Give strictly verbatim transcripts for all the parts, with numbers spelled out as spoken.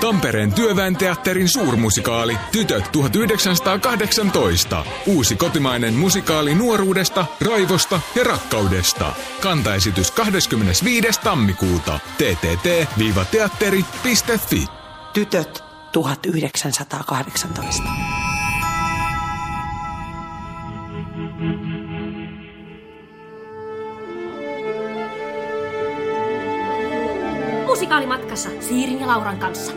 Tampereen Työväen teatterin suurmusikaali Tytöt tuhatyhdeksänsataakahdeksantoista. Uusi kotimainen musikaali nuoruudesta, raivosta ja rakkaudesta. Kantaesitys kahdeskymmenesviides tammikuuta. ttt-teatteri piste fi. Tytöt tuhatyhdeksänsataakahdeksantoista. Musikaalimatkassa Siirin ja Lauran kanssa.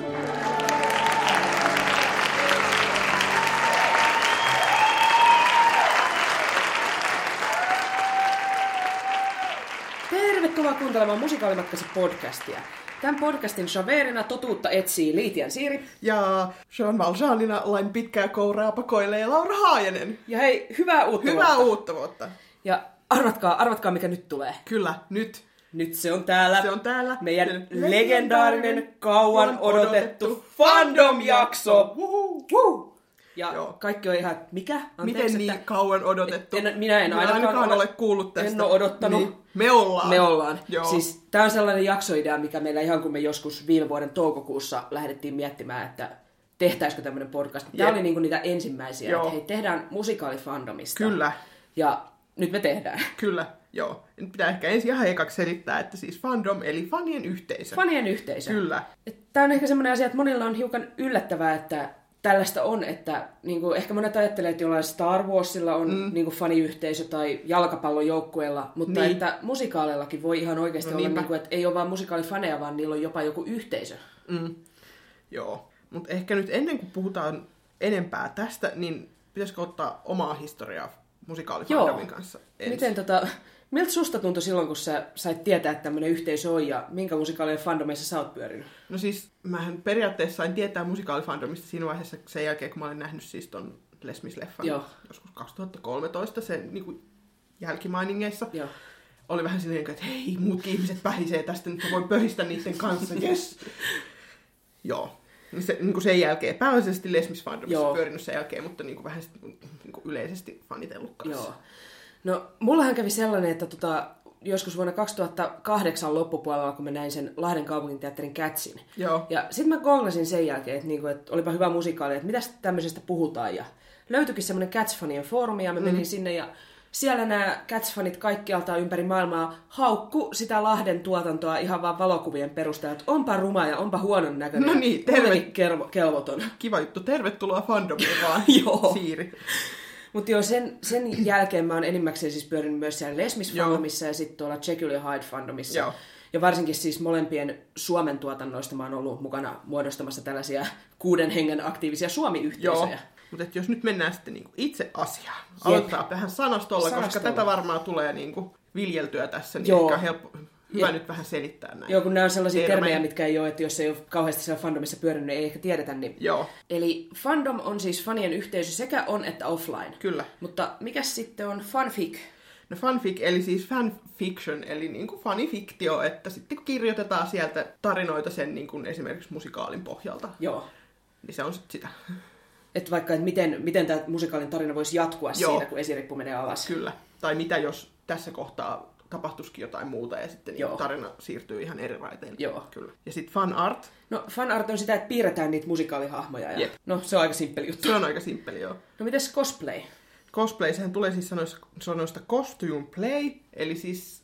Tervetuloa kuuntelemaan Musikaalimatkassa podcastia. Tämän podcastin shaverina totuutta etsii Liitian Siiri. Ja Sean Valzhanina lain pitkää kouraa pakoilee Laura Haajanen. Ja hei, hyvää uutta hyvää vuotta. uutta vuotta. Ja arvatkaa, arvatkaa mikä nyt tulee. Kyllä, nyt. Nyt se on täällä. Se on täällä. Meidän legendaarinen, legendaarinen kauan odotettu, odotettu fandom-jakso. Uhuhu. Uhuhu. Ja joo. Kaikki on ihan, mikä? Anteeksi, miten niin että... kauan odotettu? En, minä en minä ainakaan, ainakaan ole kuullut tästä. En ole odottanut. Niin. Me ollaan. Me ollaan. Siis, tämä on sellainen jaksoidea, mikä meillä ihan kun me joskus viime vuoden toukokuussa lähdettiin miettimään, että tehtäisikö tämmöinen podcast. Tämä Jep. oli niinku niitä ensimmäisiä, joo. Että hei, tehdään musikaalifandomista. Kyllä. Ja nyt me tehdään. Kyllä. Joo, nyt pitää ehkä ensin ihan ekaksi selittää, että siis fandom, eli fanien yhteisö. Fanien yhteisö. Kyllä. Tämä on ehkä semmoinen asia, että monilla on hiukan yllättävää, että tällaista on, että niin kuin, ehkä monet ajattelee, että jollain Star Warsilla on mm. niin kuin faniyhteisö tai jalkapallojoukkueella, mutta niin. Että musikaaleillakin voi ihan oikeasti no, olla, niin kuin, että ei ole vaan musikaalifaneja, vaan niillä on jopa joku yhteisö. Mm. Joo, mutta ehkä nyt ennen kuin puhutaan enempää tästä, niin pitäisikö ottaa omaa historiaa musikaalifandomin kanssa ensin? Miten tota... Miltä susta tuntui silloin, kun sä sait tietää, että tämmöinen yhteisö on ja minkä musikaalien fandomeissa sä oot pyörinyt? No siis, mähän periaatteessa sain tietää musikaalifandomista siinä vaiheessa sen jälkeen, kun mä olin nähnyt siis ton Les Mis-leffan joskus kaksituhattakolmetoista sen niin kuin jälkimainingeissa. Joo. Oli vähän silleen, että hei, muutkin ihmiset pähisee tästä, nyt mä voin pöhistä niiden kanssa, yes! Joo. Se, niin kuin sen jälkeen, pääasiallisesti Les Mis-fandomissa pyörinyt sen jälkeen, mutta niin kuin vähän niin kuin yleisesti fanitellut kanssa. Joo. No, mullahan kävi sellainen, että tota, joskus vuonna kaksituhattakahdeksan loppupuolella, kun mä näin sen Lahden kaupunginteatterin Catsin. Joo. Ja sit mä googlasin sen jälkeen, että, niinku, että olipa hyvä musikaali, että mitäs tämmöisestä puhutaan. Ja löytyikin semmoinen Cats-fanien foorumi, ja mä menin mm. sinne, ja siellä nämä Cats-fanit kaikkialta ympäri maailmaa haukku sitä Lahden tuotantoa ihan vaan valokuvien perusteella, että onpa ruma ja onpa huonon näköinen. No niin, tervetuloa. Kelvoton. Kiva juttu, tervetuloa fandomiin vaan, Siiri. Mutta joo, sen, sen jälkeen mä oon enimmäkseen siis pyörinyt myös siellä Les Mis-fandomissa ja sitten tuolla Jekyll ja Hyde-fandomissa. Joo. Ja varsinkin siis molempien Suomen tuotannoista mä oon ollut mukana muodostamassa tällaisia kuuden hengen aktiivisia Suomi-yhteisöjä. Mutta jos nyt mennään sitten niinku itse asiaan, aloittaa vähän sanastolla, sanastolla, koska tätä varmaan tulee niinku viljeltyä tässä, niin joo. Ehkä helppo, hyvä ja nyt vähän selittää näin. Joo, kun nämä on sellaisia termejä, termejä mitkä ei ole, että jos ei ole kauheasti siellä fandomissa pyörinyt, niin ei ehkä tiedetä. Niin... Joo. Eli fandom on siis fanien yhteisö sekä on että offline. Kyllä. Mutta mikäs sitten on fanfic? No fanfic, eli siis fanfiction, eli niin kuin fanifiktio, että sitten kun kirjoitetaan sieltä tarinoita sen niin kuin esimerkiksi musikaalin pohjalta. Joo. Niin se on sitten sitä. Että vaikka, että miten, miten tämä musikaalin tarina voisi jatkua Joo. siitä, kun esirippu menee alas. Kyllä. Tai mitä jos tässä kohtaa tapahtuisikin jotain muuta ja sitten Joo. tarina siirtyy ihan eri raiteille. Joo. Kyllä. Ja sitten fan art. No fan art on sitä, että piirretään niitä musikaalihahmoja. Ja... Yep. No se on aika simppeli juttu. Se on aika simppeli, joo. No mites cosplay? Cosplay, sehän tulee siis sanoista, sanoista costume play, eli siis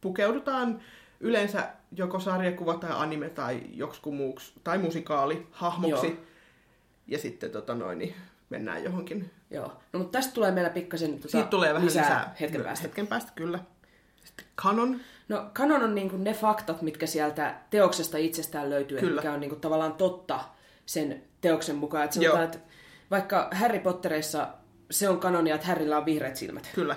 pukeudutaan yleensä joko sarjakuva tai anime tai joksikin muuksi, tai musikaalihahmoksi. Joo. Ja sitten tota noin, niin mennään johonkin. Joo. No mutta tästä tulee meillä pikkasen tota, siitä tulee vähän lisää, lisää hetken päästä. Hetken päästä, kyllä. Kanon? No kanon on niinku ne faktat, mitkä sieltä teoksesta itsestään löytyy, Kyllä. mikä on niinku tavallaan totta sen teoksen mukaan. Et sanotaan, että vaikka Harry Potterissa se on kanonia, että Harryllä on vihreät silmät. Kyllä.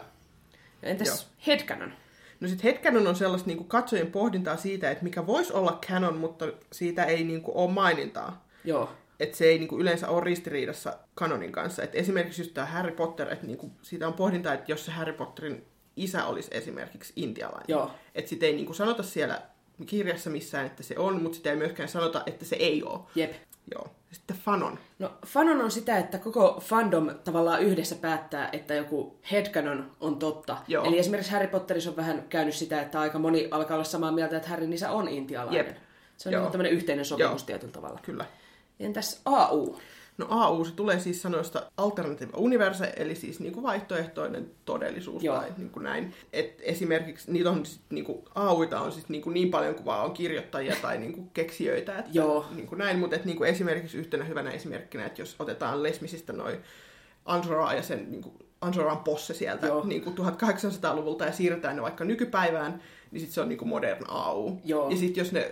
Ja entäs Joo. headcanon? No sit headcanon on sellaista niinku katsojen pohdintaa siitä, että mikä voisi olla canon, mutta siitä ei niinku ole mainintaa. Joo. Että se ei niinku yleensä ole ristiriidassa kanonin kanssa. Et esimerkiksi just tämä Harry Potter, että niinku siitä on pohdintaa, että jos se Harry Potterin isä olisi esimerkiksi intialainen. Joo. Et sit ei niinku sanota siellä kirjassa missään, että se on, mutta sitä ei myöskään sanota, että se ei ole. Jep. Joo. Sitten fanon. No fanon on sitä, että koko fandom tavallaan yhdessä päättää, että joku headcanon on totta. Joo. Eli esimerkiksi Harry Potterissa on vähän käynyt sitä, että aika moni alkaa olla samaa mieltä, että Harryn isä on intialainen. Jep. Se on Joo. tämmöinen yhteinen sopimus Joo. tietyllä tavalla. Kyllä. Entäs A U? No A U, se tulee siis sanoista alternative universe, eli siis niinku vaihtoehtoinen todellisuus Joo. tai niinku näin. Et esimerkiksi niitä on sit niinku, A U:ita on sit niinku niin paljon kuin vaan on kirjoittajia tai niinku keksijöitä, että Joo. niinku näin. Mutta niinku esimerkiksi yhtenä hyvänä esimerkkinä, että jos otetaan Les Misistä noin Ansoraa ja sen niinku Ansoran posse sieltä niinku tuhatkahdeksansataaluvulta ja siirretään ne vaikka nykypäivään, niin sit se on niinku modern A U. Joo. Ja sit jos ne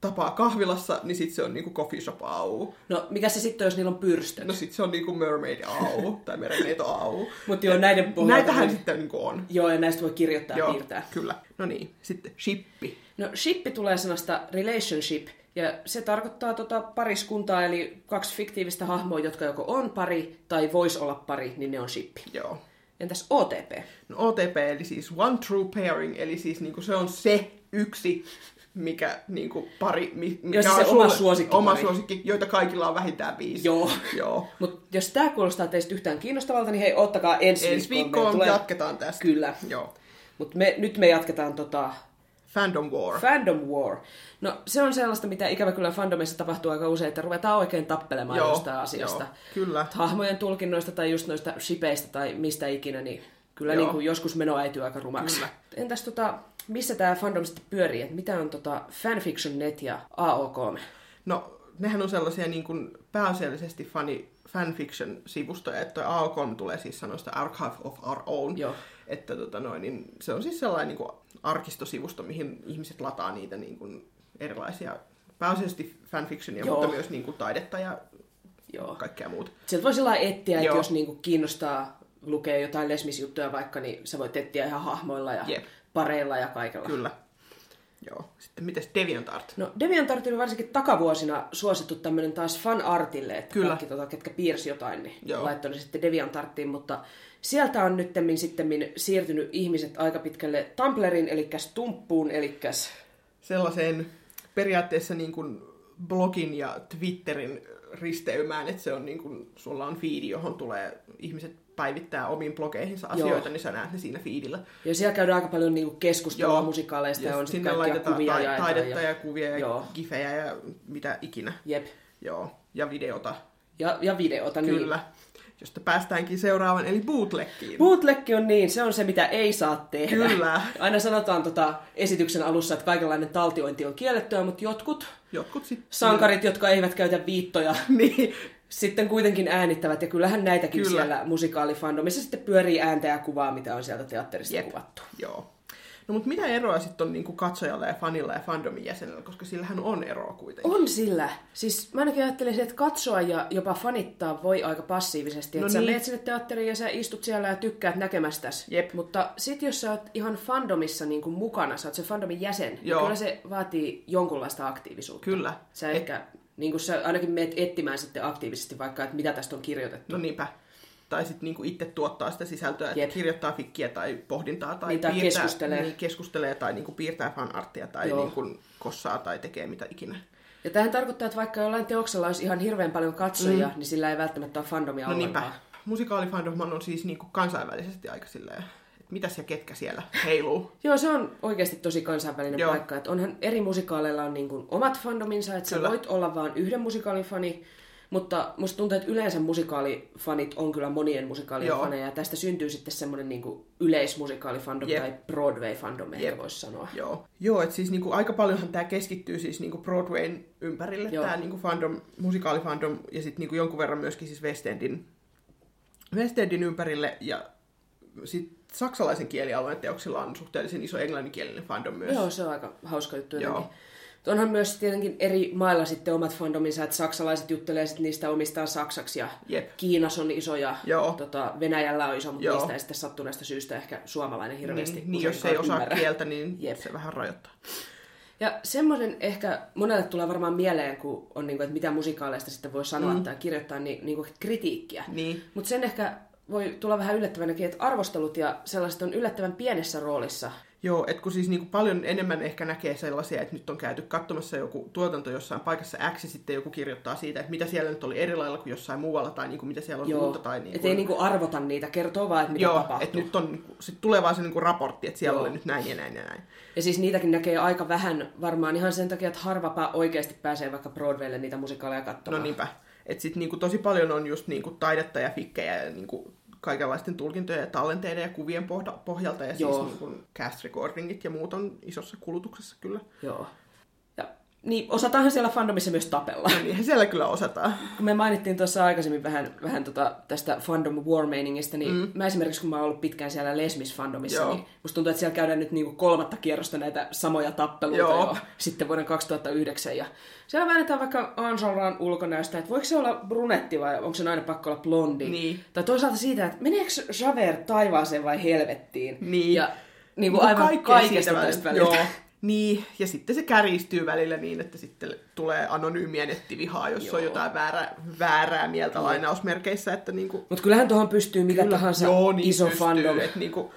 tapaa kahvilassa, niin sitten se on niinku coffee shop A U. No, mikä se sitten on, jos niillä on pyrstöt? No sitten se on niinku mermaid A U tai merenneito A U. Mutta joo, näiden pohjalta... Näitähän niin... sitten niinku on. Joo, ja näistä voi kirjoittaa ja piirtää. Kyllä. No niin, sitten shippi. No shippi tulee sanasta relationship, ja se tarkoittaa tota pariskuntaa, eli kaksi fiktiivistä hahmoa, jotka joko on pari tai vois olla pari, niin ne on shippi. Joo. Entäs O T P? No O T P, eli siis one true pairing, eli siis niinku se on se yksi... mikä niinku pari mikä jos se on oma suosikki oma suosikki joita kaikilla on vähintään viisi. Joo. Joo. Mut jos tää kuulostaa teistä yhtään kiinnostavalta, niin hei, ottakaa ensi, ensi viikkoon, viikkoon jatketaan tästä. Kyllä. Joo. Mut me nyt me jatketaan tota Fandom War. Fandom War. No se on sellaista, mitä ikävä kyllä fandomissa tapahtuu aika usein, että ruvetaan oikein tappelemaan Joo. jostain asiasta. Joo. Kyllä. Hahmojen tulkinnoista tai just noista shipeistä tai mistä ikinä, niin kyllä niin kuin joskus meno äityy aika rumaksi. Kyllä. Entäs tota missä tämä fandom sitten pyörii? Et mitä on tota Fanfiction piste net ja A O kolme? No, nehän on sellaisia niin kuin pääasiallisesti fani, fanfiction-sivustoja, että A O kolme tulee siis sanoista Archive of Our Own. Joo. Että tota noin, niin se on siis sellainen niin kuin arkistosivusto, mihin ihmiset lataa niitä niin kuin erilaisia, pääasiallisesti fanfictionia, Joo. mutta myös niin kuin taidetta ja Joo. kaikkea muuta. Sieltä voi sellainen etsiä, että jos niin kuin kiinnostaa lukea jotain Les Mis-juttuja vaikka, niin sä voit etsiä ihan hahmoilla ja... Yep. pareilla ja kaikella. Kyllä. Joo. Sitten mites Deviantart? No Deviantart on varsinkin takavuosina suosittu tämmönen taas fanartille, että Kyllä. kaikki tota, ketkä piirsi jotain, niin Joo. laittoi ne sitten Deviantarttiin, mutta sieltä on nyttemmin sittemmin siirtynyt ihmiset aika pitkälle Tumblrin, elikkäs Tumppuun, elikkäs... Sellaiseen periaatteessa niin kuin blogin ja Twitterin risteymään, että se on niin kuin, sulla on feedi, johon tulee ihmiset päivittää omiin blogeihinsa asioita, Joo. niin sä näet ne siinä feedillä. Ja siellä käydään aika paljon niinku keskustelua Joo. musikaaleista, ja, ja on sitten kaikkia kuvia ja taidetta ja kuvia ja gifejä ja mitä ikinä. Jep. Joo. Ja videota. Ja, ja videota, Kyllä. niin. Kyllä. Josta päästäänkin seuraavan, eli bootlegkiin. Bootlegki on niin, se on se, mitä ei saa tehdä. Kyllä. Aina sanotaan tota esityksen alussa, että kaikenlainen taltiointi on kiellettyä, mutta jotkut, jotkut sit... sankarit, jotka eivät käytä viittoja, niin... Sitten kuitenkin äänittävät, ja kyllähän näitäkin Kyllä. siellä musikaalifandomissa sitten pyörii ääntä ja kuvaa, mitä on sieltä teatterista Jep. kuvattu. Joo. No mutta mitä eroa sitten on niinku katsojalla ja fanilla ja fandomin jäsenellä, koska sillähän on eroa kuitenkin. On sillä. Siis mä ainakin ajattelisin, että katsoa ja jopa fanittaa voi aika passiivisesti. No että niin. Sä meet sinne teatteriin ja sä istut siellä ja tykkäät näkemästäs. Jep. Mutta sit jos sä oot ihan fandomissa niinku mukana, sä oot se fandomin jäsen, Joo. niin kyllä se vaatii jonkunlaista aktiivisuutta. Kyllä. Sä Et... ehkä... Niin kun sä ainakin meet etsimään sitten aktiivisesti vaikka, että mitä tästä on kirjoitettu. No niinpä. Tai sitten niin itse tuottaa sitä sisältöä, että Jep. kirjoittaa fikkiä tai pohdintaa tai, niin, tai piirtää, keskustelee. Niin, keskustelee tai niin piirtää fanarttia tai niin kun kossaa tai tekee mitä ikinä. Ja tämähän tarkoittaa, että vaikka jollain teoksella olisi ihan hirveän paljon katsojia, mm. niin sillä ei välttämättä ole fandomia ollenkaan. No niinpä. Musikaalifandom on siis niin kansainvälisesti aika silleen... Mitäs ja ketkä siellä heiluu? Joo, se on oikeasti tosi kansainvälinen Joo. paikka. Että onhan eri musikaaleilla on niin kuin omat fandominsa, että kyllä. sä voit olla vaan yhden musikaalin fani, mutta musta tuntuu, että yleensä musikaalifanit on kyllä monien musikaalien Joo. faneja, ja tästä syntyy sitten semmoinen niin kuin yleismusikaalifandom Jep. tai Broadway-fandom, ehkä voisi sanoa. Joo, Joo että siis niin kuin aika paljonhan tämä keskittyy siis niin kuin Broadwayn ympärille, Joo. tämä niin kuin fandom, musikaalifandom, ja sitten niin kuin jonkun verran myöskin siis West Endin, West Endin ympärille, ja sitten saksalaisen kielialueen teoksilla on suhteellisen iso englanninkielinen fandom myös. Joo, se on aika hauska juttu. Joo. Onhan myös tietenkin eri mailla sitten omat fandominsa, että saksalaiset juttelee sit niistä omistaan saksaksi ja Jep. Kiinassa on iso ja tota, Venäjällä on iso, mutta Joo. niistä ei sitten sattuneesta syystä ehkä suomalainen hirveästi. Niin, niin jos ei osaa ymmärrä. Kieltä, niin Jep. se vähän rajoittaa. Ja semmoinen ehkä monelle tulee varmaan mieleen, kun on niinku, että mitä musikaaleista sitten voi sanoa mm. tai kirjoittaa, niin niinku kritiikkiä. Niin. Mutta sen ehkä... Voi tulla vähän yllättävänäkin, että arvostelut ja sellaiset on yllättävän pienessä roolissa Joo, että kun siis niin kuin paljon enemmän ehkä näkee sellaisia, että nyt on käyty katsomassa joku tuotanto jossain paikassa X, ja sitten joku kirjoittaa siitä, että mitä siellä nyt oli eri lailla kuin jossain muualla, tai niin kuin mitä siellä on Joo. muuta. Tai niin kuin... Että ei niin kuin arvota niitä, kertoo vaan, että mitä Joo, tapahtuu. Joo, että nyt on, sit tulee vaan se niin kuin raportti, että siellä Joo. oli nyt näin ja näin ja näin. Ja siis niitäkin näkee aika vähän varmaan ihan sen takia, että harvapa oikeasti pääsee vaikka Broadwaylle niitä musikaaleja katsomaan. No niinpä. Että sitten niin kuin tosi paljon on just niin kuin taidetta ja fikkejä ja... Niin kuin kaikenlaisten tulkintojen ja tallenteiden ja kuvien pohjalta, ja Joo. siis niin kuin cast recordingit ja muut on isossa kulutuksessa kyllä. Joo. Ja, niin, osataanhan siellä fandomissa myös tapella. No niin, siellä kyllä osataan. Kun me mainittiin tuossa aikaisemmin vähän, vähän tota, tästä fandom war meiningistä, niin mm. mä esimerkiksi, kun mä oon ollut pitkään siellä Les Mis fandomissa, Joo. niin musta tuntuu, että siellä käydään nyt niinku kolmatta kierrosta näitä samoja tappeluita Joo. jo sitten vuoden kaksituhattayhdeksän. Ja siellä väännetään vaikka Ansalran ulkonäöstä, että voiko se olla brunetti vai onko sen aina pakko olla blondi. Niin. Tai toisaalta siitä, että meneekö Javert taivaaseen vai helvettiin. Niin. Ja niin kuin aivan kaikkea kaikesta tästä väliltä. Joo. Niin, ja sitten se kärjistyy välillä niin, että sitten tulee anonyymiä nettivihaa, jos Joo. on jotain väärää, väärää mieltä Joo. lainausmerkeissä. Että niinku... Mutta kyllähän tuohon pystyy mitä Kyllä. tahansa Joo, niin iso pystyy, fandom. Että niinku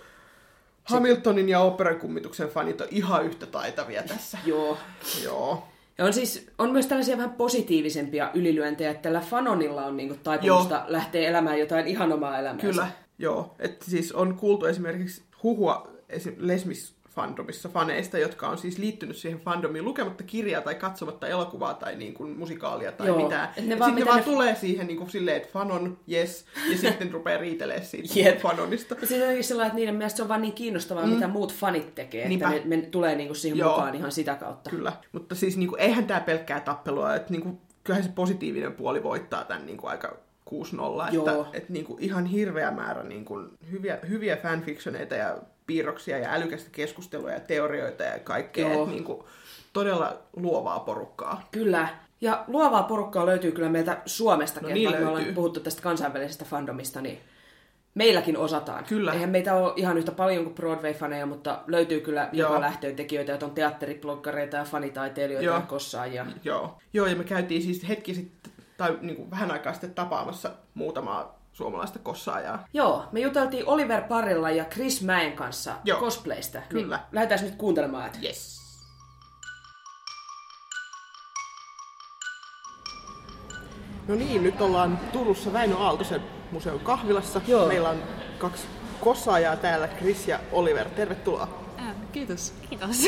Hamiltonin ja oopperan kummituksen fanit on ihan yhtä taitavia tässä. Joo. Joo. Ja on, siis, on myös tällaisia vähän positiivisempia ylilyöntejä, että tällä fanonilla on niinku taipumusta Joo. lähteä elämään jotain ihan omaa elämäänsä. Kyllä, Joo. Että siis on kuultu esimerkiksi huhua esim. Les Mis fandomissa faneista, jotka on siis liittynyt siihen fandomiin lukematta kirjaa tai katsomatta elokuvaa tai niin kuin musikaalia tai Joo. mitään. Et ne vaan, sitten ne vaan ne... tulee siihen niin kuin silleen, että fanon, yes, ja sitten rupeaa riitelemään siitä yep. fanonista. Ja siis on sellainen, että niiden mielestä se on vaan niin kiinnostavaa, mm. mitä muut fanit tekee, Niinpä. Että ne, ne tulee niin kuin siihen Joo. mukaan ihan sitä kautta. Kyllä, mutta siis niin kuin, eihän tämä pelkkää tappelua, että niin kuin, kyllähän se positiivinen puoli voittaa tämän niin kuin aika... kuusi nolla, Joo. että, että niin kuin ihan hirveä määrä niin kuin hyviä, hyviä fanfictioneita ja piirroksia ja älykästä keskustelua ja teorioita ja kaikkea, että niin kuin todella luovaa porukkaa. Kyllä, ja luovaa porukkaa löytyy kyllä meiltä Suomestakin, no, niin että me ollaan puhuttu tästä kansainvälisestä fandomista, niin meilläkin osataan. Kyllä. Eihän meitä ole ihan yhtä paljon kuin Broadway-faneja, mutta löytyy kyllä Joo. joka lähtööntekijöitä, joita on teatteribloggareita ja fanitaiteilijoita Joo. ja kossaajia. Joo. Joo, ja me käytiin siis hetki sitten tai niin kuin vähän aikaa sitten tapaamassa muutamaa suomalaista kossaajaa. Joo, me juteltiin Oliver Parilla ja Chris Mäen kanssa Joo. cosplaysta. Kyllä. Niin lähdetään nyt kuuntelemaan. Että... Yes. No niin, nyt ollaan Turussa Väinö Aaltosen museon kahvilassa. Joo. Meillä on kaksi kossaajaa täällä, Chris ja Oliver. Tervetuloa. Äh, kiitos. Kiitos.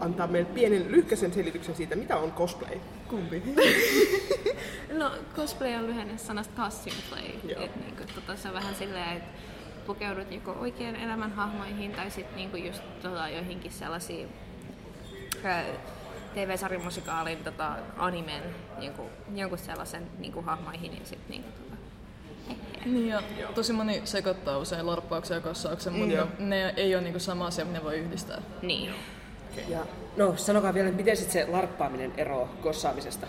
Antaa meille pienen lyhkäisen selityksen siitä, mitä on cosplay. Kumpi? No, cosplay on lyhenne sanasta costume play. Että niinku, tota, se on vähän silleen, että pukeudut joko oikean elämän hahmoihin tai sitten niinku just tota, joihinkin sellaisiin T V-sarjan, musikaalin, tota, animen, niinku, jonkun sellaisen niinku, hahmoihin. Ja sit, niinku, tota, niin ja Joo. tosi moni sekoittaa usein larppauksen ja kossauksen, mm. mutta ne ei ole niinku, sama asia, mitä voi yhdistää. Niin. Ja, no, sanokaa vielä, miten sit se larppaaminen eroaa kossaamisesta?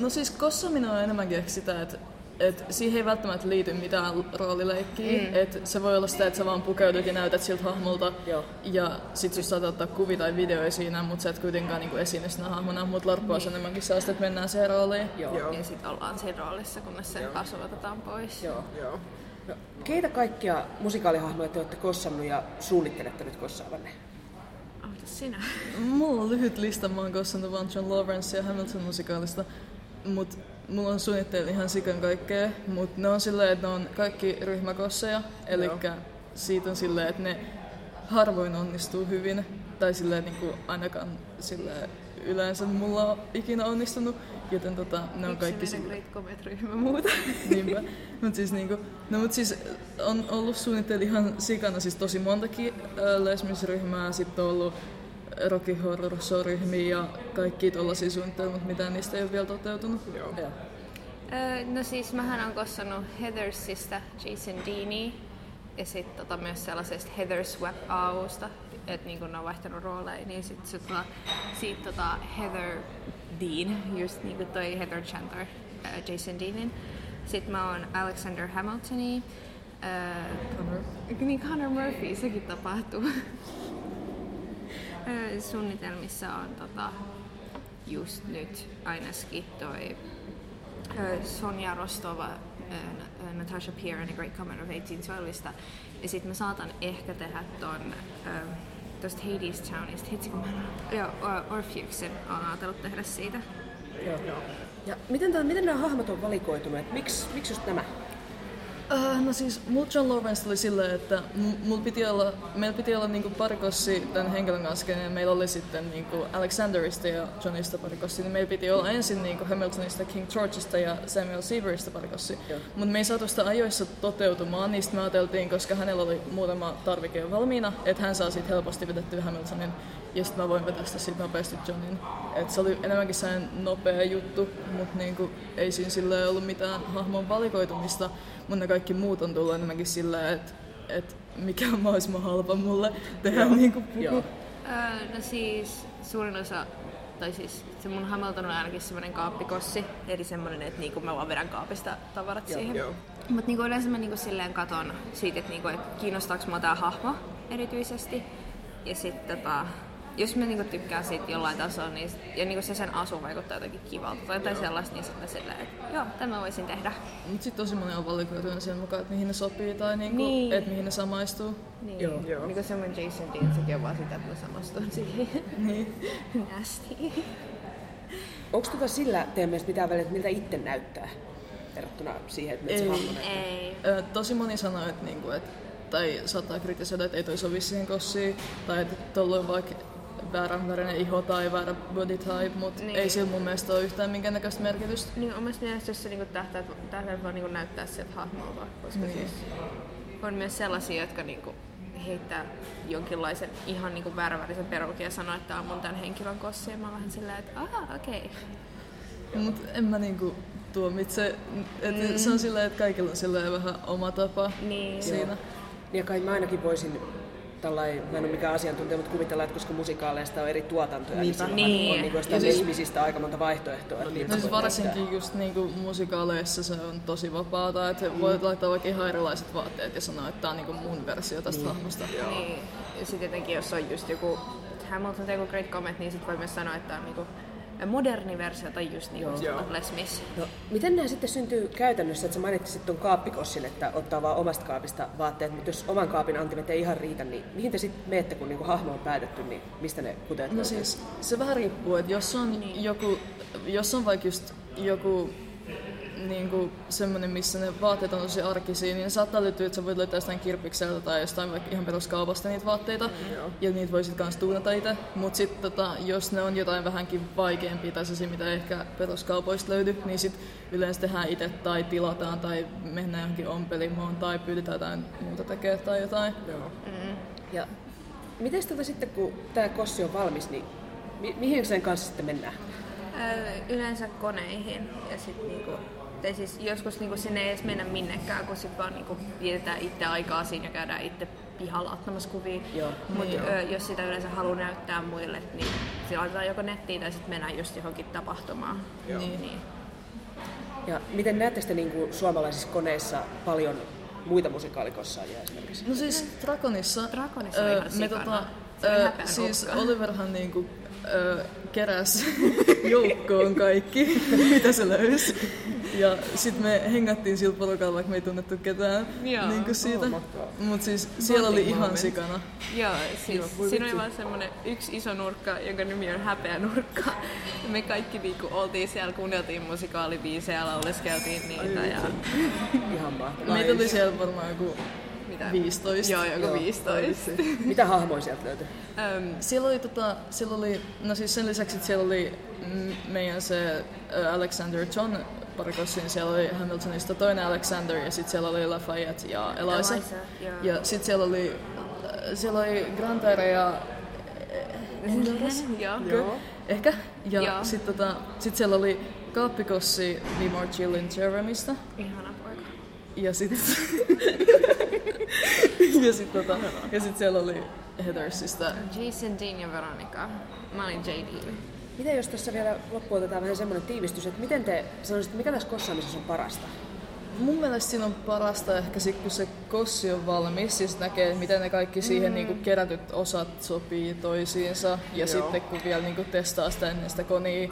No siis kossaaminen on enemmänkin sitä, että et siihen ei välttämättä liity mitään roolileikkiä. Mm. Et se voi olla sitä, että sä vaan pukeudut ja näytät siltä hahmolta. Joo. Ja sit sä saat ottaa kuvia tai videoja siinä, mutta sä et kuitenkaan niinku esiinny sinä hahmona. Mutta larppaus on niin. enemmänkin sellaista, että mennään siihen rooliin. Joo. Joo. Ja sit ollaan siinä roolissa, kunnes sen kasvatetaan pois. Joo. Joo. No, keitä kaikkia musikaalihahmoja te olette kossannut ja suunnittelette nyt kossaavanne? Sinä. Mulla on lyhyt lista, mä oon kossannut vaan John Lawrence ja Hamilton-musikaalista, mut mulla on suunnitteilla ihan sikan kaikkea, mut ne on silleen, että ne on kaikki ryhmäkosseja, elikkä Joo. siitä on silleen, että ne harvoin onnistuu hyvin, tai silleen niinku ainakaan silleen yleensä mulla on ikinä onnistunut, joten tota, ne on Yksi kaikki silleen. Great Comet-ryhmä muuta. Niinpä. Mut siis niinku, no mut siis on ollut suunnitteilla ihan sikana, siis tosi montakin äh, lesmisryhmää, sit on ollut Rocky Horror Show -ryhmiä ja kaikki tollasia suunnitteilla, mutta mitään niistä ei ole vielä toteutunut. Joo. Ja. Öö, no siis mähän oon kossannut Heathersista Jason Deanie ja sit tota myös sellaisesta Heathers Web-austa. Että niin kun ne on vaihtanut rooleja, niin sitten sit, tota, siitä tota Heather Dean, just niin kuin toi Heather Chandler, äh, Jason Deanin. Sitten mä oon Alexander Hamiltoni, äh, Connor. Niin Connor Murphy, sekin tapahtuu. äh, suunnitelmissa on tota, just nyt ainakin toi äh, Sonja Rostova äh, Natasha Pierin ja Great Comedy of eighteen twelveista. Ja sit mä saatan ehkä tehdä ton äh, tosta Hades Townista, hitsi kun mä oon Orpheuksen ajatellut tehdä siitä. Joo. Ja miten, tämän, miten nämä hahmot on valikoituneet? Miks, miksi just nämä? Uh, no siis, mul John Lawrence tuli silleen, että mul piti olla, meillä piti olla niinku parikossi tämän henkilön kanssa, ja meillä oli sitten niinku Alexanderista ja Johnista parikossi, niin meillä piti olla ensin niinku Hamiltonista, King Georgeista ja Samuel Seaverista parikossi. Mutta me ei saatu sitä ajoissa toteutumaan, niistä me ajateltiin, koska hänellä oli muutama tarvike jo valmiina, että hän saa siitä helposti vedettyä Hamiltonin, ja sitten mä voin vetää sitä siitä nopeasti Johnin. Et se oli enemmänkin sellainen nopea juttu, mutta niinku, ei siinä silleen ollut mitään hahmon valikoitumista. Mun ne kaikki muut on tullut enemmänkin silleen, että et mikä on mahdollisimman halpa mulle tehdä niinku puku. Öö, no siis suurin osa, tai siis se mun Hamilton on ainakin semmoinen kaappikossi, eli semmoinen, että niinku mä vaan vedän kaapista tavarat joo, siihen. Mutta niinku yleensä mä niinku silleen katon siitä, että niinku, et kiinnostaako mua tää hahmo erityisesti. Ja sit tota, jos mä niinku tykkään siitä jollain tasolla, niin, ja niinku se sen asu vaikuttaa jotenkin kivalta tai jotain sellaista, niin sitten silleen, että joo, tämän voisin tehdä. Mut sit tosi moni on valikoitunut sen mukaan, että mihin ne sopii tai niinku, niin, että mihin ne samaistuu. Niin, joo. Joo. Niin kun semmoinen Jason Dean, sekin on vaan sitä, että mä samastun siihen. Niin. Nasty. Onks tota sillä teidän mielestä mitään väliä, että miltä itse näyttää verrattuna siihen, että miltä se hahmo näyttää? Ei. Ö, tosi moni sanoo, että niinku, et, tai saattaa kritisoida, että ei toi sovi siihen kossiin, tai että tolloin vaikka väärän värinen iho tai väärä body type, mutta niin, ei sillä mun mielestä ole yhtään minkäännäköistä merkitystä. Niin, omasta mielestä, jos se niinku tähtää, tähtää voi niinku näyttää sieltä hahmolta, koska niin, siis on myös sellaisia, jotka niinku heittää jonkinlaisen ihan niinku väärävärisen perukin ja sanoo, että tää on mun tämän henkilön kossi, ja mä vähän silleen, että aha, okei. Okay. Mut en mä niinku tuomitse, että mm. se on silleen, että kaikilla on silleen vähän oma tapa niin, siinä. Joo. Ja kai mä ainakin voisin tällainen, mä en ole mikään asiantuntija, mutta kuvitellaan, että koska musikaaleista on eri tuotantoja, niin, niin, niin on niinku sitä ihmisistä aika monta vaihtoehtoa. No, niin, no siis varsinkin just niinku musikaaleissa se on tosi vapaata, että mm. voit laittaa vaikka ihan erilaiset vaatteet ja sanoa, että tää on niinku mun versio tästä mm. hahmosta. Niin, ja sit jotenkin jos on just joku Hamilton tai joku Great Comet, niin sit voi myös sanoa, että tää on niinku moderni versio tai just niin kuin Les Mis. No, miten nämä sitten syntyy käytännössä, että sä mainitsit tuon kaappikossin, että ottaa vaan omasta kaapista vaatteet, mutta jos oman kaapin antimet ei ihan riitä, niin mihin te sitten meette, kun niinku hahmo on päätetty, niin mistä ne kuteet? No siis se vähän riippuu, että jos on niin, joku, jos on vaikka just joku niinku semmoinen, missä ne vaatteet on tosi arkisia, niin ne saattaa löytyä, että sä voit löytää jostain kirppikseltä tai jostain vaikka ihan peruskaupasta niitä vaatteita, mm, ja niitä voi sit kans tuunata itse. Mut sit tota, jos ne on jotain vähänkin vaikeampia tai sellaisia, mitä ehkä peruskaupoista löydy, niin sit yleensä tehdään itse tai tilataan tai mennään johonkin ompelimoon tai pyydetään jotain muuta tekemään tai jotain. Joo. Mm. Ja mites tota sitten, kun tää kossi on valmis, niin mi- mihin sen kanssa sitten mennään? Yleensä koneihin ja sit niinku, tai siis joskus niinku sinne ei edes mennä minnekään, kun sit vaan niinku vietetään itse aikaa siinä ja käydään itse pihalla ottamassa kuvia. Mut mm, jos sitä yleensä haluaa näyttää muille, niin se laitetaan joko nettiin tai sit mennään just johonkin tapahtumaan. Niin, niin. Ja miten näette sitten niinku suomalaisissa koneissa paljon muita musikaalikossaajia esimerkiksi? No siis Drakonissa, Drakonissa oli ihan sikana. Tota, öö, siis Oliverhan niinku Öö, keräs joukkoon kaikki, mitä se löysi. Ja sit me hengattiin sillä porukalla, vaikka me ei tunnettu ketään niin siitä. Oh, mut siis siellä oli ihan sikana. Joo, siis joo, siinä oli vaan semmonen yksi iso nurkka, jonka nimi on Häpeä nurkka. Me kaikki niinku oltiin siellä, kuunneltiin musikaalibiisejä, lauleskeltiin niitä. Ai, ja ihan mahtavaa. Meitä oli siellä varmaan joku mitä? viisitoista. Joo, joku viisitoista. Mitä hahmoja sieltä löytyi? Um, siellä oli, tota, siellä oli, no siis sen lisäksi, että siellä oli meidän se Alexander John parikossin, siellä oli Hamiltonista toinen Alexander ja sitten siellä oli Lafayette ja Eliza. Eliza ja sitten siellä oli, siellä oli Grantara ja Endoras, ehkä. Ja, ja. sitten tota, sit siellä oli kaappikossi We More Chillin Jeremista. Ihana poika. Ja sitten ja sit, tota, ja sit siellä oli Heathersista Jason, Dean ja Veronica. Mä olin J D. Miten jos tässä vielä loppuun otetaan vähän semmoinen tiivistys, että miten te sanoisitte, mikä tässä kossaamisessa on parasta? Mun mielestä siinä on parasta ehkä sit, kun se kossi on valmis, siis näkee, miten ne kaikki siihen mm. niinku kerätyt osat sopii toisiinsa. Ja joo, sitten kun vielä niinku testaa sitä ennen sitä konia,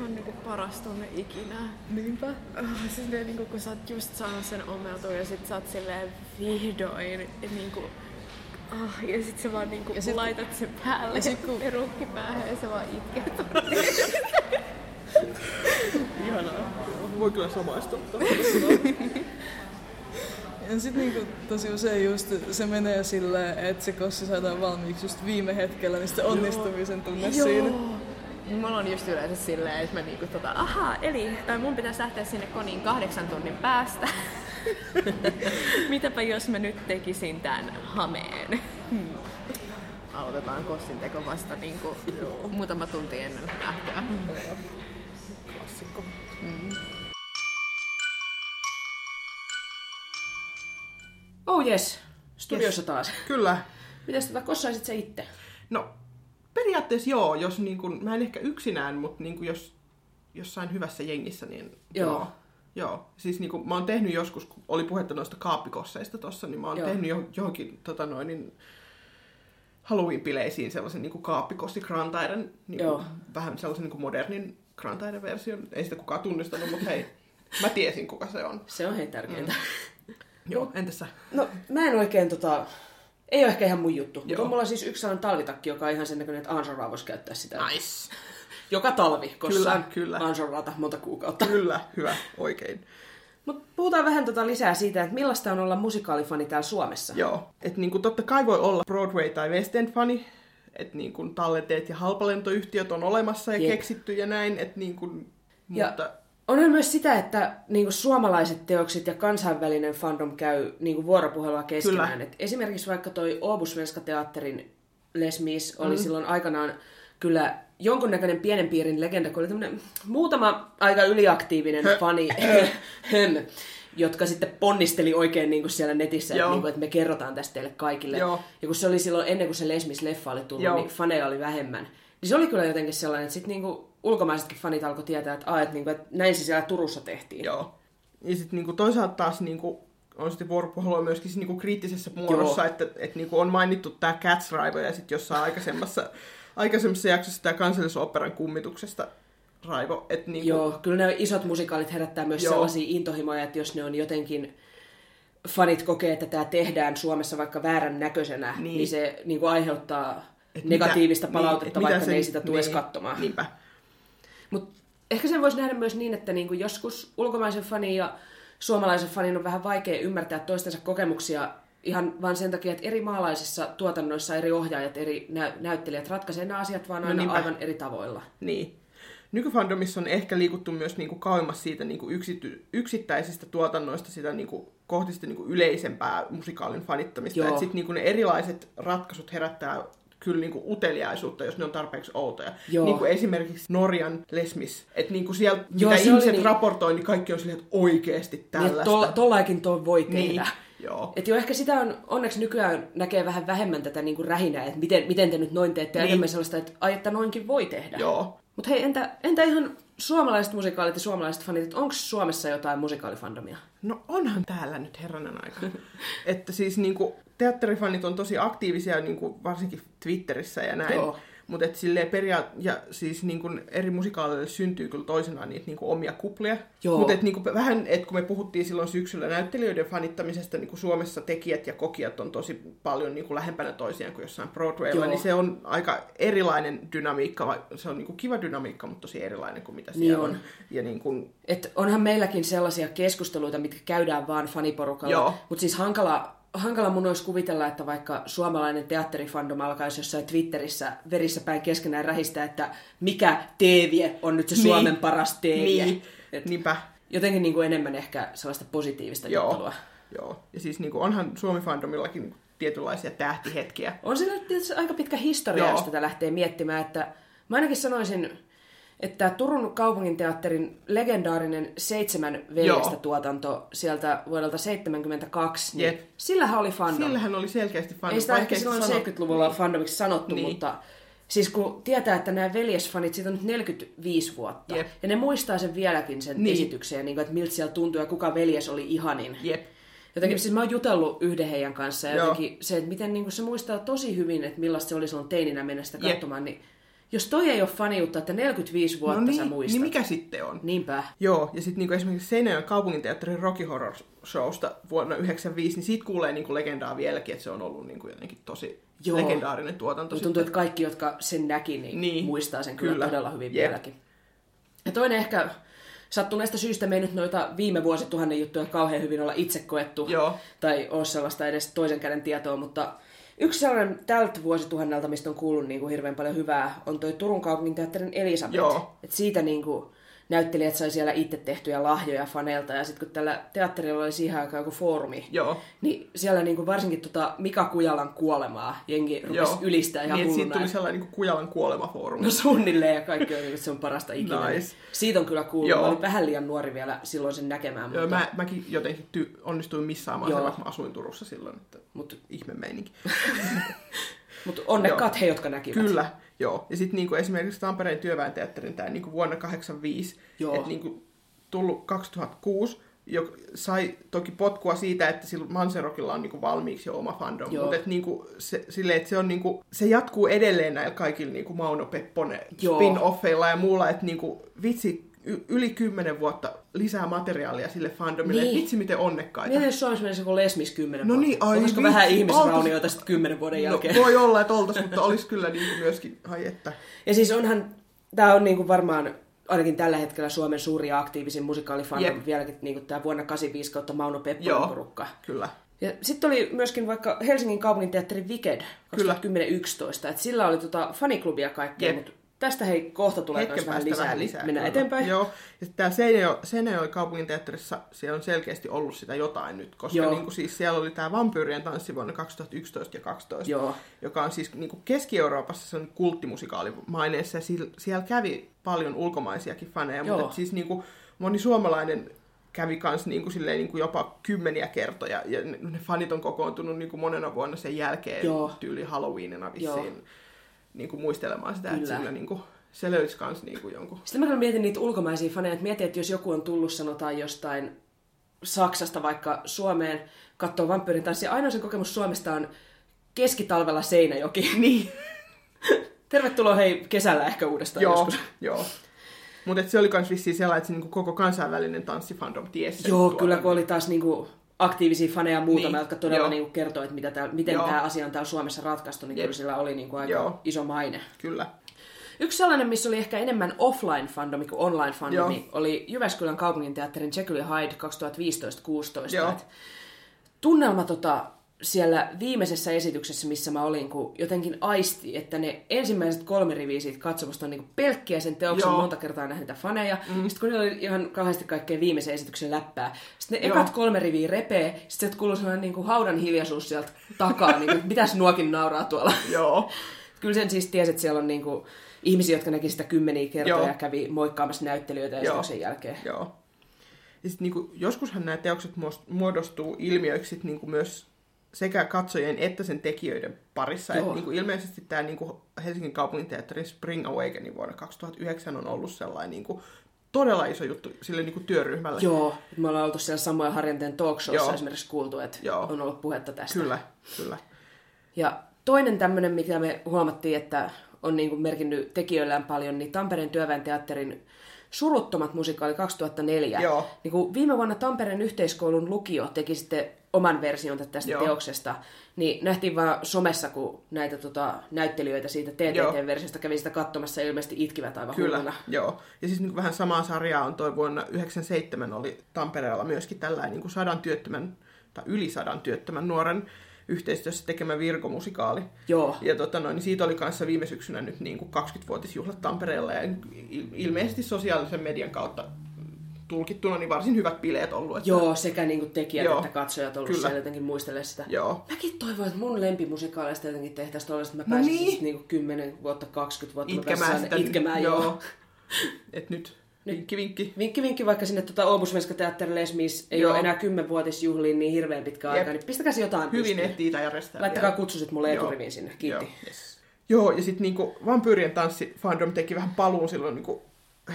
Se on niinku paras tunne ikinä. Niinpä. Oh, siis ne, niinku, kun sä oot just saanut sen ommeltua ja sit sä oot silleen vihdoin niinku... Oh, ja sit sä vaan niinku sit, laitat sen päälle ja sit, kun... perukki päähän ja sä vaan itket. Ihanaa. Voi kyllä samaistua. Ja sit niinku tosi usein just se menee silleen, että se kossi saadaan valmiiksi just viime hetkellä, niin sitten onnistumisen tunne Joo. siinä. Mulla on just yleensä silleen, että mä niinku tota, ahaa, eli mun pitäisi lähteä sinne koniin kahdeksan tunnin päästä. Mitäpä jos mä nyt tekisin tän hameen? Hmm. Aloitetaan kossin teko vasta niinku muutama tunti ennen lähtöä. Klassikko. Mm. Oh yes, studiossa yes. taas. Kyllä. Mitäs tota kossaisit sä itse? No periaatteessa joo, jos niin kun, mä en ehkä yksinään, mutta niin kun jos jossain hyvässä jengissä, niin joo. joo. Joo, siis niin kun, mä oon tehnyt joskus, kun oli puhetta noista kaappikosseista tossa, niin mä oon joo. tehnyt jo, johonkin tota noin, niin Halloween-bileisiin sellaisen niin kaappikossi-Grantaiden, niin vähän sellaisen niin modernin Grantaiden-version. Ei sitä kukaan tunnistanut, mutta hei, mä tiesin kuka se on. Se on hei tärkeintä. Mm. Joo, entäs sä? No mä en oikein tota... Ei ole ehkä ihan mun juttu, mutta on mulla siis yksi sellainen talvitakki, joka on ihan sen näköinen, että Ansoraa voisi käyttää sitä. Nice! Joka talvi, koska Ansoraata monta kuukautta. Kyllä, hyvä, oikein. Mut puhutaan vähän tota lisää siitä, että millaista on olla musikaalifani täällä Suomessa. Joo, että niinku totta kai voi olla Broadway- tai West End-fani, että niinku tallenteet ja halpalentoyhtiöt on olemassa ja Jep. keksitty ja näin, että niinku... Mutta... Ja... Onhan myös sitä, että niinku suomalaiset teokset ja kansainvälinen fandom käy niinku vuoropuhelua keskenään. Et esimerkiksi vaikka toi Åbo Svenska Teatterin Les Mis oli mm. silloin aikanaan kyllä jonkunnäköinen pienen piirin legenda, kun oli tämmönen muutama aika yliaktiivinen Höh. fani, jotka sitten ponnisteli oikein niinku siellä netissä, että niinku, et me kerrotaan tästä teille kaikille. Joo. Ja kun se oli silloin, ennen kuin se Les Mis-leffa oli tullut, Joo. niin faneja oli vähemmän. Niin se oli kyllä jotenkin sellainen, että sit niinku... Ulkomaisetkin fanit alkoi tietää, että, aah, että, niin kuin, että näin se siellä Turussa tehtiin. Joo. Ja sitten niin toisaalta taas niin kuin, on sitten vuoropuhelua myöskin niin kuin kriittisessä muodossa, Joo. että, että niin kuin on mainittu tämä Cats-raivo ja sitten jossain aikaisemmassa, aikaisemmassa jaksossa tämä kansallisoopperan kummituksesta raivo. Että, niin kuin... Joo, kyllä nämä isot musikaalit herättää myös Joo. sellaisia intohimoja, että jos ne on jotenkin... Fanit kokee, että tämä tehdään Suomessa vaikka väärän näköisenä, niin, niin se niin kuin aiheuttaa et negatiivista mitä, palautetta, niin, vaikka se, ne ei sitä tule niin, edes katsomaan. Niinpä. Mutta ehkä sen voisi nähdä myös niin, että niinku joskus ulkomaisen fanin ja suomalaisen fanin on vähän vaikea ymmärtää toistensa kokemuksia ihan vaan sen takia, että eri maalaisissa tuotannoissa eri ohjaajat, eri nä- näyttelijät ratkaisee nämä asiat vaan aina no aivan eri tavoilla. Niin. Nykyfandomissa on ehkä liikuttu myös niinku kauemmas siitä niinku yksity- yksittäisistä tuotannoista sitä niinku kohti sitä niinku yleisempää musikaalin fanittamista. Että sitten niinku ne erilaiset ratkaisut herättää... Kyllä niinku uteliaisuutta, jos ne on tarpeeksi outoja. Niinku esimerkiksi Norjan Les Mis. Että niinku siellä, Joo, mitä ihmiset niin... raportoi, niin kaikki on silleen, että oikeasti tällaista. Niin, to- tollaikin toi voi tehdä. Niin. Joo. Et jo ehkä sitä on, onneksi nykyään näkee vähän vähemmän tätä niinku rähinää, että miten, miten te nyt noin teette. Niin. Ja enemmän sellaista, että ai, että noinkin voi tehdä. Joo. Mut hei, entä, entä ihan suomalaiset musikaalit ja suomalaiset fanit, että onko Suomessa jotain musikaalifandomia? No onhan täällä nyt herranen aika. Että siis niinku... Teatterifanit on tosi aktiivisia, niin kuin varsinkin Twitterissä ja näin. Mutta peria- siis niin eri musikaaleille syntyy kyllä toisenaan niitä niin kuin omia kuplia. Mutta niin vähän, että kun me puhuttiin silloin syksyllä näyttelijöiden fanittamisesta, niin kuin Suomessa tekijät ja kokijat on tosi paljon niin kuin lähempänä toisiaan kuin jossain Broadwaylla, Joo. niin se on aika erilainen dynamiikka. Se on niin kuin kiva dynamiikka, mutta tosi erilainen kuin mitä siellä niin on. on. Ja niin kuin... Et onhan meilläkin sellaisia keskusteluita, mitkä käydään vaan faniporukalla, mutta siis hankala... Hankala mun olisi kuvitella, että vaikka suomalainen teatterifandom alkaisi jossain Twitterissä verissä päin keskenään rähistää, että mikä teeviä on nyt se niin. Suomen paras teeviä. Niin. Niinpä. Jotenkin niin kuin enemmän ehkä sellaista positiivista Joo. juttelua. Joo. Ja siis niin kuin onhan Suomi-fandomillakin tietynlaisia tähtihetkiä. On siinä tietysti aika pitkä historia, Joo. jos tätä lähtee miettimään. Että mä ainakin sanoisin, että Turun kaupunginteatterin legendaarinen seitsemän veljestä tuotanto sieltä vuodelta seitsemänkymmentäkaksi, niin yep. sillähän oli fandom. Sillähän oli selkeästi fandom. Ei sitä ehkä silloin seitsemänkymmentäluvulla niin. fandomiksi sanottu, niin. mutta siis kun tietää, että nämä veljesfanit, siitä on nyt neljäkymmentäviisi vuotta, yep. ja ne muistaa sen vieläkin sen niin. esitykseen, niin kuin, että miltä siellä tuntui ja kuka veljes oli ihanin. Yep. Jotenkin, siis mä oon jutellut yhden heidän kanssa ja jotenkin se, että miten niin kuin se muistaa tosi hyvin, että millaista se oli silloin teininä mennä sitä katsomaan, yep. niin Jos toi ei ole faniutta, että neljäkymmentäviisi vuotta no niin, sä muistat. Niin mikä sitten on? Niinpä. Joo, ja sitten niinku esimerkiksi Seinäjön kaupunginteatterin Rocky Horror Showsta vuonna yhdeksänkymmentäviisi, niin siitä kuulee niinku legendaa vieläkin, että se on ollut niinku jotenkin tosi Joo. legendaarinen tuotanto. Mutta tuntuu, että kaikki, jotka sen näki, niin, niin. muistaa sen kyllä, kyllä. todella hyvin yep. vieläkin. Ja toinen ehkä... Sattuneesta syystä me ei nyt noita viime vuosituhannen juttuja kauhean hyvin olla itse koettu Joo. tai ole sellaista edes toisen käden tietoa, mutta yksi sellainen tältä vuosituhannelta, mistä on kuullut niin kuin hirveän paljon hyvää, on toi Turun kaupunginteatterin Elisabeth. Joo. Et siitä niin kuin näyttelijät sai siellä itse tehtyjä lahjoja faneilta, ja sitten kun tällä teatterilla oli siihen aikaan joku foorumi, Joo. niin siellä niin kuin varsinkin tota Mika Kujalan kuolemaa jengi rupesi ylistää ihan niin, hulluna. Siitä tuli sellainen niin Kujalan kuolema-foorumi. No suunnilleen, ja kaikki on, se on parasta ikinä. Nice. Siitä on kyllä kuullut. Joo. Mä olin vähän liian nuori vielä silloin sen näkemään. Joo, mutta... mä, mäkin jotenkin ty- onnistuin missaamaan sen, vaikka mä asuin Turussa silloin. Että... Mut... Ihme meininki. Mutta onnekkaat he, jotka näkivät. Kyllä, joo. Ja sitten niinku esimerkiksi Tampereen Työväen teatterin tämä niinku vuonna kahdeksankymmentäviisi, että niinku tullut kaksituhattakuusi, jo, sai toki potkua siitä, että Manserokilla on niinku valmiiksi jo oma fandom, mutta niinku se, se, niinku, se jatkuu edelleen näillä kaikilla niinku Mauno Pepponen spin-offeilla ja muulla, että niinku, vitsi, yli kymmenen vuotta lisää materiaalia sille fandomille. Niin. Vitsi, miten onnekkaita. Miten Suomessa menisi joku Les Mis kymmenen no vuotta? Niin, ai, olisiko vitsi, vähän ihmisraunioita sitten kymmenen vuoden jälkeen? No, voi olla, että oltaisiin, mutta olisi kyllä niin myöskin hajetta. Ja siis onhan, tämä on niin varmaan ainakin tällä hetkellä Suomen suuri ja aktiivisin musikaalifandom yep. vieläkin niin tämä vuonna kahdeksankymmentäviisi kautta Mauno Pepponen porukka. Kyllä. Ja sitten oli myöskin vaikka Helsingin kaupunginteatterin Wicked kaksituhattakymmenen yksitoista, että sillä oli tota faniklubia kaikkea, yep. mutta tästä hei, kohta tulee myös vähän lisää, vähän lisää. Mennään kyllä. eteenpäin. Joo, ja täällä Seinäjoen kaupunginteatterissa siellä on selkeästi ollut sitä jotain nyt, koska niin kuin siis siellä oli tämä Vampyyrien tanssi vuonna kaksituhattayksitoista ja kaksituhattakaksitoista, Joo. joka on siis niin kuin Keski-Euroopassa se on kulttimusikaalimaineessa, ja siellä kävi paljon ulkomaisiakin faneja, Joo. mutta siis niin kuin moni suomalainen kävi kans niin kuin silleen niin kuin jopa kymmeniä kertoja, ja ne fanit on kokoontunut niin kuin monena vuonna sen jälkeen Joo. tyyli Halloweenina vissiin. Joo. Niinku muistelemaan sitä, kyllä. että sillä niinku, se löysi kans niinku jonkun. Sitten mä kyllä mietin niitä ulkomaisia faneja, että mietin, että jos joku on tullut sanotaan jostain Saksasta vaikka Suomeen kattoo Vampyyrin tanssia, ainoa sen kokemus Suomesta on keskitalvella Seinäjoki. Niin. Tervetuloa hei kesällä ehkä uudestaan joo, joskus. Joo. Mutta se oli kans vissiin sellainen, että se niinku koko kansainvälinen tanssifandom tiesi. Joo, kyllä kun oli taas niinku aktiivisia faneja muutama, niin, jotka todella niin kertoo, että mitä tää, miten joo. tämä asia on täällä Suomessa ratkaistu, niin kyllä sillä oli niin aika joo. iso maine. Kyllä. Yksi sellainen, missä oli ehkä enemmän offline-fandomi kuin online-fandomi, joo. oli Jyväskylän kaupunginteatterin Jekyll ja Hyde kaksituhattaviisitoista kuusitoista. Tunnelma tota, siellä viimeisessä esityksessä, missä mä olin, kun jotenkin aisti, että ne ensimmäiset kolme riviä siitä katsomusta on niin pelkkiä sen teoksen, joo. monta kertaa nähdä faneja. Mm. Sitten kun ne oli ihan kauheasti kaikkea viimeisen esityksen läppää, sitten ne joo. ekat kolme riviä repee, sitten kuuluu sellainen niin kuin haudan hiljaisuus sieltä takaa, niin kuin, mitäs nuokin nauraa tuolla. Joo. Kyllä sen siis tiesi, että siellä on niin kuin ihmisiä, jotka näki sitä kymmeniä kertoja joo. ja kävi moikkaamassa näyttelijöitä ja esityksen jälkeen. Joo. Ja sit, niin kuin, joskushan nämä teokset muodostuu ilmiöiksi niin kuin myös sekä katsojien että sen tekijöiden parissa. Et niinku ilmeisesti tämä niinku Helsingin kaupunginteatterin Spring Awakening vuonna kaksituhattayhdeksän on ollut sellainen niinku todella iso juttu sille niinku työryhmälle. Joo, me ollaan oltu siellä samoja harjanteen talk showissa Joo. esimerkiksi kuultu, että Joo. on ollut puhetta tästä. Kyllä, kyllä. Ja toinen tämmöinen, mitä me huomattiin, että on niinku merkinnyt tekijöillään paljon, niin Tampereen Työväen teatterin Suruttomat musikaali kaksituhattaneljä. Joo. Niin kun viime vuonna Tampereen yhteiskoulun lukio teki sitten oman version tästä Joo. teoksesta, niin nähtiin vaan somessa, kun näitä tota, näyttelijöitä siitä T T T-versiosta kävi sitä katsomassa, ja ilmeisesti itkivät aivan Kyllä, hulluna. Joo. Ja siis niin vähän samaa sarjaa on toi vuonna yhdeksänkymmentäseitsemän oli Tampereella myöskin tällainen niin kuin sadan työttömän, tai yli sadan työttömän nuoren yhteistyössä tekemä virkomusikaali. Joo. Ja tota noin, niin siitä oli kanssa viime syksynä nyt niin kuin kaksikymmenvuotisjuhlat Tampereella, ja ilmeisesti sosiaalisen median kautta tulkittuna, niin varsin hyvät bileet ollut. Että... Joo, sekä niinku tekijät Joo. että katsojat ollut Kyllä. siellä jotenkin muistelee sitä. Joo. Mäkin toivon, että mun lempimusikaaleista jotenkin tehtäisiin tollaista, että mä pääsin no niin. siis niinku kymmenen vuotta, kaksikymmentä vuotta. Itkemään sitä. Itkemään, joo. joo. Et nyt, nyt vinkki vinkki. Vinkki vinkki, vaikka sinne tuota Åbo Svenska Teatteri Les Mis ei joo. ole enää kymmenvuotisjuhliin niin hirveän pitkä aika, niin pistäkää jotain. Hyvin ehtii tää järjestää. Laittakaa kutsusit mulle eturiviin sinne, kiitti. Joo, yes. joo ja sitten niinku Vampyyrien tanssi fandom teki vähän paluun silloin niinku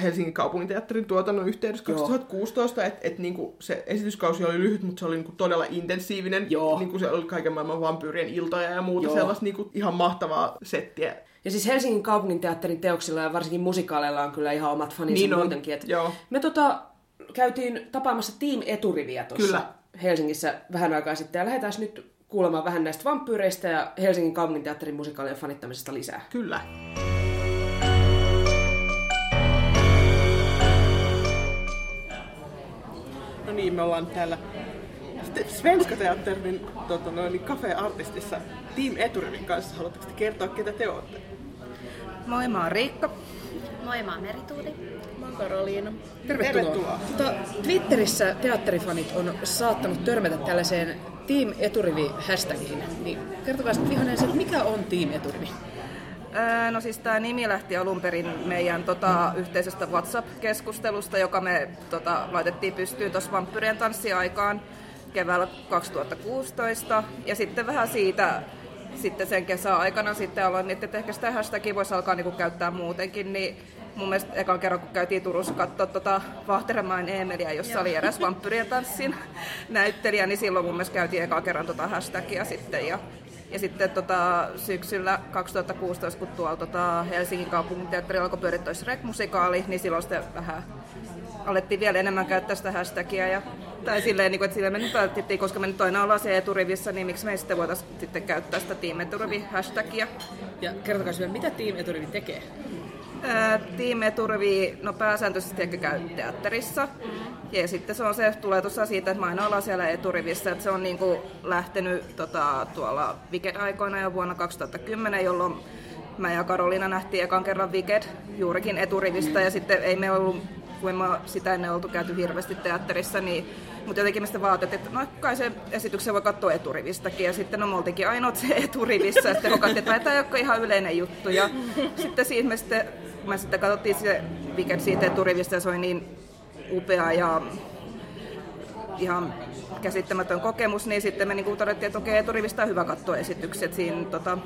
Helsingin kaupunginteatterin tuotannon yhteydessä kaksituhattakuusitoista, että et niinku se esityskausi oli lyhyt, mutta se oli niinku todella intensiivinen. Niinku se oli kaiken maailman vampyyrien iltoja ja muuta sellaista niinku ihan mahtavaa settiä. Ja siis Helsingin kaupunginteatterin teoksilla ja varsinkin musikaaleilla on kyllä ihan omat faninsa niin muutenkin. Et me tota, käytiin tapaamassa Team Eturiviä tuossa Helsingissä vähän aikaa sitten ja lähdetään nyt kuulemaan vähän näistä vampyyreistä ja Helsingin kaupunginteatterin musikaalien fanittamisesta lisää. Kyllä. No niin, me ollaan täällä Svenska Teatterin tota, noin, Cafe-artistissa Team Eturivin kanssa. Haluatteko te kertoa, ketä te olette? Moi, mä oon Riikka. Moi, mä oon Merituuli. Mä oon Karoliina. Tervetuloa. Tervetuloa. Twitterissä teatterifanit on saattanut törmätä tällaiseen Team Eturivi-hashtagiin. Niin, kertokaa sitten vihaneen, että mikä on Team Eturivi? No siis tämä nimi lähti alun perin meidän tota, yhteisestä WhatsApp-keskustelusta, joka me tota, laitettiin pystyyn tuossa Vampyyrien tanssi-aikaan keväällä kaksituhattakuusitoista. Ja sitten vähän siitä sitten sen kesäaikana sitten aloin, että ehkä sitä hashtagia voisi alkaa niinku käyttää muutenkin. Niin mun mielestä ekan kerran, kun käytiin Turussa katsoa tota Vaahteramäen Eemeliä, jossa Joo. oli eräs Vampyyrien tanssin näyttelijä, niin silloin mun mielestä käytiin ekan kerran tota hashtagia sitten. Ja Ja sitten tota, syksyllä kaksituhattakuusitoista, kun tuolla tota, Helsingin kaupunginteatteri alkoi pyörittää Shrek-musikaali, niin silloin sitten vähän alettiin vielä enemmän käyttää sitä hashtagia. Ja, tai silleen, niin kuin, että silleen me nyt vältettiin, koska me nyt aina ollaan siellä eturivissä, niin miksi me ei sitten voitaisiin sitten käyttää sitä Team Eturivi-hashtagia. Ja kertokaa vielä, mitä Team Eturivi tekee? Ää, Team Eturivi, no pääsääntöisesti ehkä käy teatterissa. Ja sitten se on se, tulee tuossa siitä, että mä aina ollaan siellä eturivissä, että se on niin kuin lähtenyt tota, tuolla Wicked-aikoina jo vuonna kaksituhattakymmenen, jolloin mä ja Karoliina nähtiin ekan kerran Wicked juurikin eturivistä ja sitten ei me ollut, kun mä sitä ennen oltu käyty hirveästi teatterissa, niin, mutta jotenkin me sitten vaatettiin, että no kai se esityksen voi katsoa eturivistäkin ja sitten no me oltiinkin ainoat se eturivissä ja sitten hokattiin, että tämä ei ole ihan yleinen juttu ja sitten siinä me sitten, me sitten katsottiin se Wicked siitä eturivistä ja se oli niin upea ja ihan käsittämätön kokemus, niin sitten me niinku todettiin, että okei, eturivistä on hyvä katsoa esitykset. Siinä tota,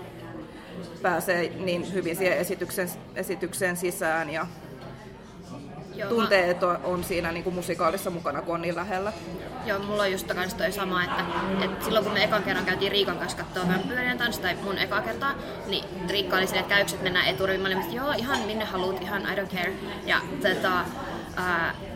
pääsee niin hyvin siihen esityksen, esitykseen sisään ja Joo, tuntee, mä... että on siinä niinku musikaalissa mukana, kun on niin lähellä. Joo, mulla on just kans toi sama, että, että silloin kun me ekan kerran käytiin Riikan kanssa katsoa Vampyyrien tanssi, tai mun ekaa kertaa, niin Riikka oli silleen, että käykset että mennään eturiviin. Mä olin, että joo, ihan minne haluut, ihan I don't care. Ja tota...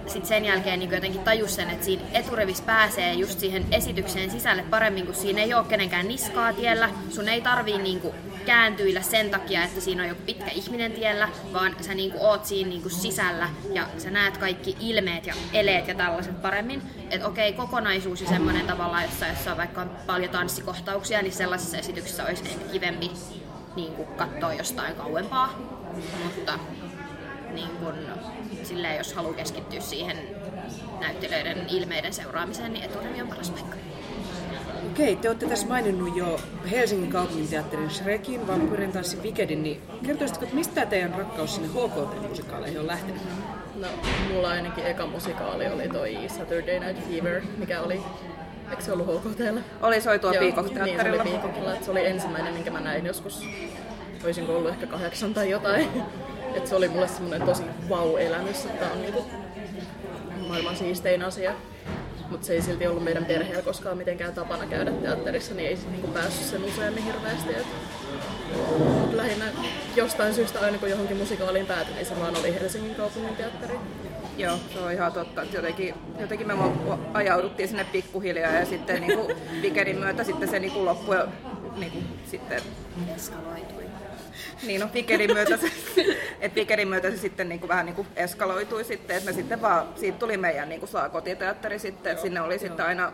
Sitten sen jälkeen niin jotenkin tajus sen, että siinä eturivissä pääsee just siihen esitykseen sisälle paremmin, kun siinä ei ole kenenkään niskaa tiellä. Sun ei tarvii niin kuin kääntyillä sen takia, että siinä on joku pitkä ihminen tiellä, vaan sä niin kuin oot siinä niin kuin sisällä ja sä näet kaikki ilmeet ja eleet ja tällaiset paremmin. Että okei, kokonaisuus ja semmoinen tavallaan, jossa, jossa on vaikka paljon tanssikohtauksia, niin sellaisessa esityksessä olisi ehkä kivempi niin kuin katsoa jostain kauempaa. Mutta niin kuin... Silleen, jos haluaa keskittyä siihen näyttelijöiden ilmeiden seuraamiseen, niin eturivi on paras paikka. Okei, te olette tässä maininnut jo Helsingin kaupunginteatterin Shrekin, Vampyyrien tanssi Wickedin, niin kertoisitko, että mistä teidän rakkaus sinne H K T-musikaaleihin on lähtenyt? No, mulla ainakin eka musikaali oli toi Saturday Night Fever, mikä oli... Eikö se ollut H K T:llä? Oli, se oli tuolla Piikok-teatterilla. Niin, se oli Piikokilla, että se oli ensimmäinen, minkä mä näin joskus. Olisinko ollut ehkä kahdeksan tai jotain. Et se oli mulle semmoinen tosi vau-elämys, että on niinku maailman siistein asia. Mutta se ei silti ollut meidän perheellä koskaan mitenkään tapana käydä teatterissa, niin ei sit niinku päässyt sen useammin hirveästi. Et lähinnä jostain syystä aina kun johonkin musikaaliin päätyi, niin se vaan oli Helsingin kaupunginteatteri. Joo, se on ihan totta. Jotenkin, jotenkin me ajauduttiin sinne pikkuhiljaa ja sitten niinku Wickedin myötä sitten se niinku loppui ja niinku sitten... Eskaloitui. Niin no, Wickedin myötä se, et Wickedin myötä se sitten niinku vähän niinku eskaloitui sitten, että me sitten vaan, siitä tuli meidän niinku saakotiteatteri sitten, että sinne oli sitten aina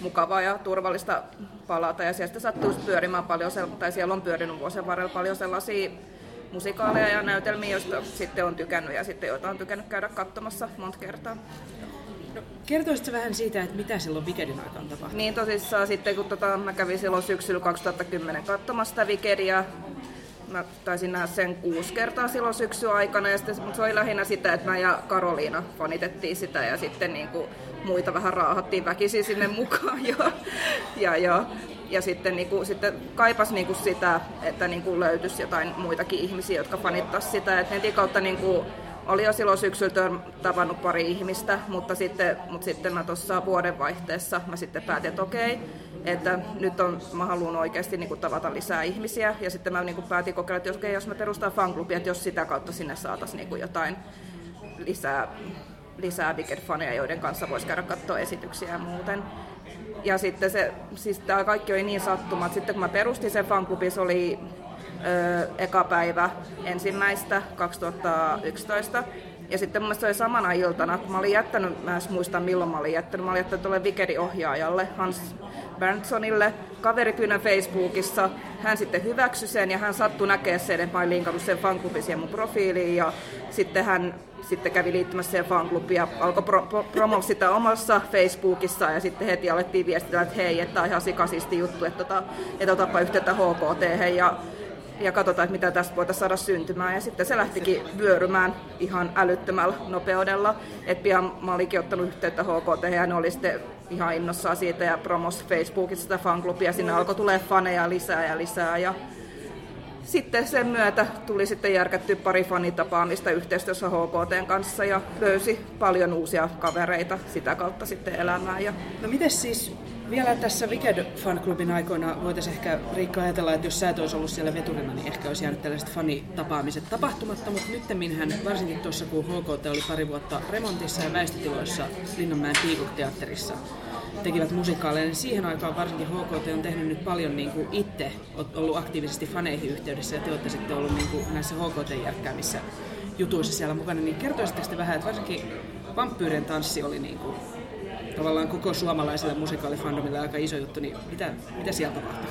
mukavaa ja turvallista palata ja sieltä sattuu pyörimään paljon, tai siellä on pyörinyt vuosien varrella paljon sellaisia musikaaleja ja näytelmiä, joista sitten on tykännyt ja sitten joita on tykännyt käydä katsomassa monta kertaa. No, kertoisitko vähän siitä, että mitä silloin Wickedin aikaan tapahtui? Niin tosissaan sitten, kun tota, mä kävin silloin syksyllä kaksituhattakymmenen katsomassa sitä Wickedia. Mä taisin nähdä sen kuusi kertaa silloin syksyn aikana, ja sitten, mutta se oli lähinnä sitä, että mä ja Karoliina fanitettiin sitä, ja sitten niin kuin muita vähän raahattiin väkisin sinne mukaan. Ja, ja, ja, ja sitten, niin kuin, sitten kaipas niin kuin sitä, että niin kuin löytyisi jotain muitakin ihmisiä, jotka fanittaisi sitä. Et netin kautta niin kuin Oli jo silloin syksyllä tavannut pari ihmistä, mutta sitten, mutta sitten mä tuossa vuodenvaihteessa mä sitten päätin, että okei, että nyt on, mä haluan oikeasti niin kuin tavata lisää ihmisiä. Ja sitten mä niin kuin päätin kokeilla, että jos, okay, jos mä perustan fanklubia, että jos sitä kautta sinne saataisiin niin kuin jotain lisää, lisää Wicked-faneja, joiden kanssa voisi käydä katsoa esityksiä ja muuten. Ja sitten se, siis tämä kaikki oli niin sattuma, että sitten kun mä perustin sen fanklubin, se oli Öö, eka päivä ensimmäistä kaksituhattayksitoista. Ja sitten mun mielestä se oli samana iltana, kun mä olin jättänyt, mä edes muistan milloin mä olin jättänyt, mä olin jättänyt tuolle Wickedin ohjaajalle Hans Berntsonille kaveripyynnön Facebookissa. Hän sitten hyväksyi sen ja hän sattui näkemään sen, että mä olin linkannut sen fanklubin siihen mun profiiliin. Ja sitten hän sitten kävi liittymässä siihen fanklubiin ja alkoi pro, pro, promoa sitä omassa Facebookissa. Ja sitten heti alettiin viestitellä, että hei, että on ihan sikasisti juttu, että, tota, että otapa yhteyttä H K T ja ja katsotaan, että mitä tästä voitaisiin saada syntymään. Ja sitten se lähtikin vyörymään ihan älyttömällä nopeudella. Et pian mä olinkin ottanut yhteyttä H K T ja ne oli sitten ihan innossaan siitä ja promos Facebookissa sitä fanklubia. Sinne alkoi tulee faneja lisää ja lisää. Ja sitten sen myötä tuli sitten järkätty pari fanitapaamista yhteistyössä H K T:n kanssa ja löysi paljon uusia kavereita sitä kautta sitten elämään. Ja no mites siis? Vielä tässä Wicked-fanklubin aikoina voitaisiin ehkä, Riikka, ajatella, että jos sä et olisi ollut siellä veturina, niin ehkä olisi jäänyt tällaiset fanitapaamiset tapahtumatta, mutta nyttemminhän varsinkin tuossa, kun H K T oli pari vuotta remontissa ja väistötiloissa Linnanmäen Piikut-teatterissa tekivät musikaaleja, niin siihen aikaan varsinkin H K T on tehnyt nyt paljon niin kuin itse, olet ollut aktiivisesti faneihin yhteydessä ja te olette sitten ollut niin kuin näissä H K T-järkkäämissä jutuissa siellä mukana, niin kertoisitteko te vähän, että varsinkin Vampyyrien tanssi oli niin kuin tavallaan koko suomalaiselle musikaalifandomille aika iso juttu, niin mitä, mitä siellä tapahtui?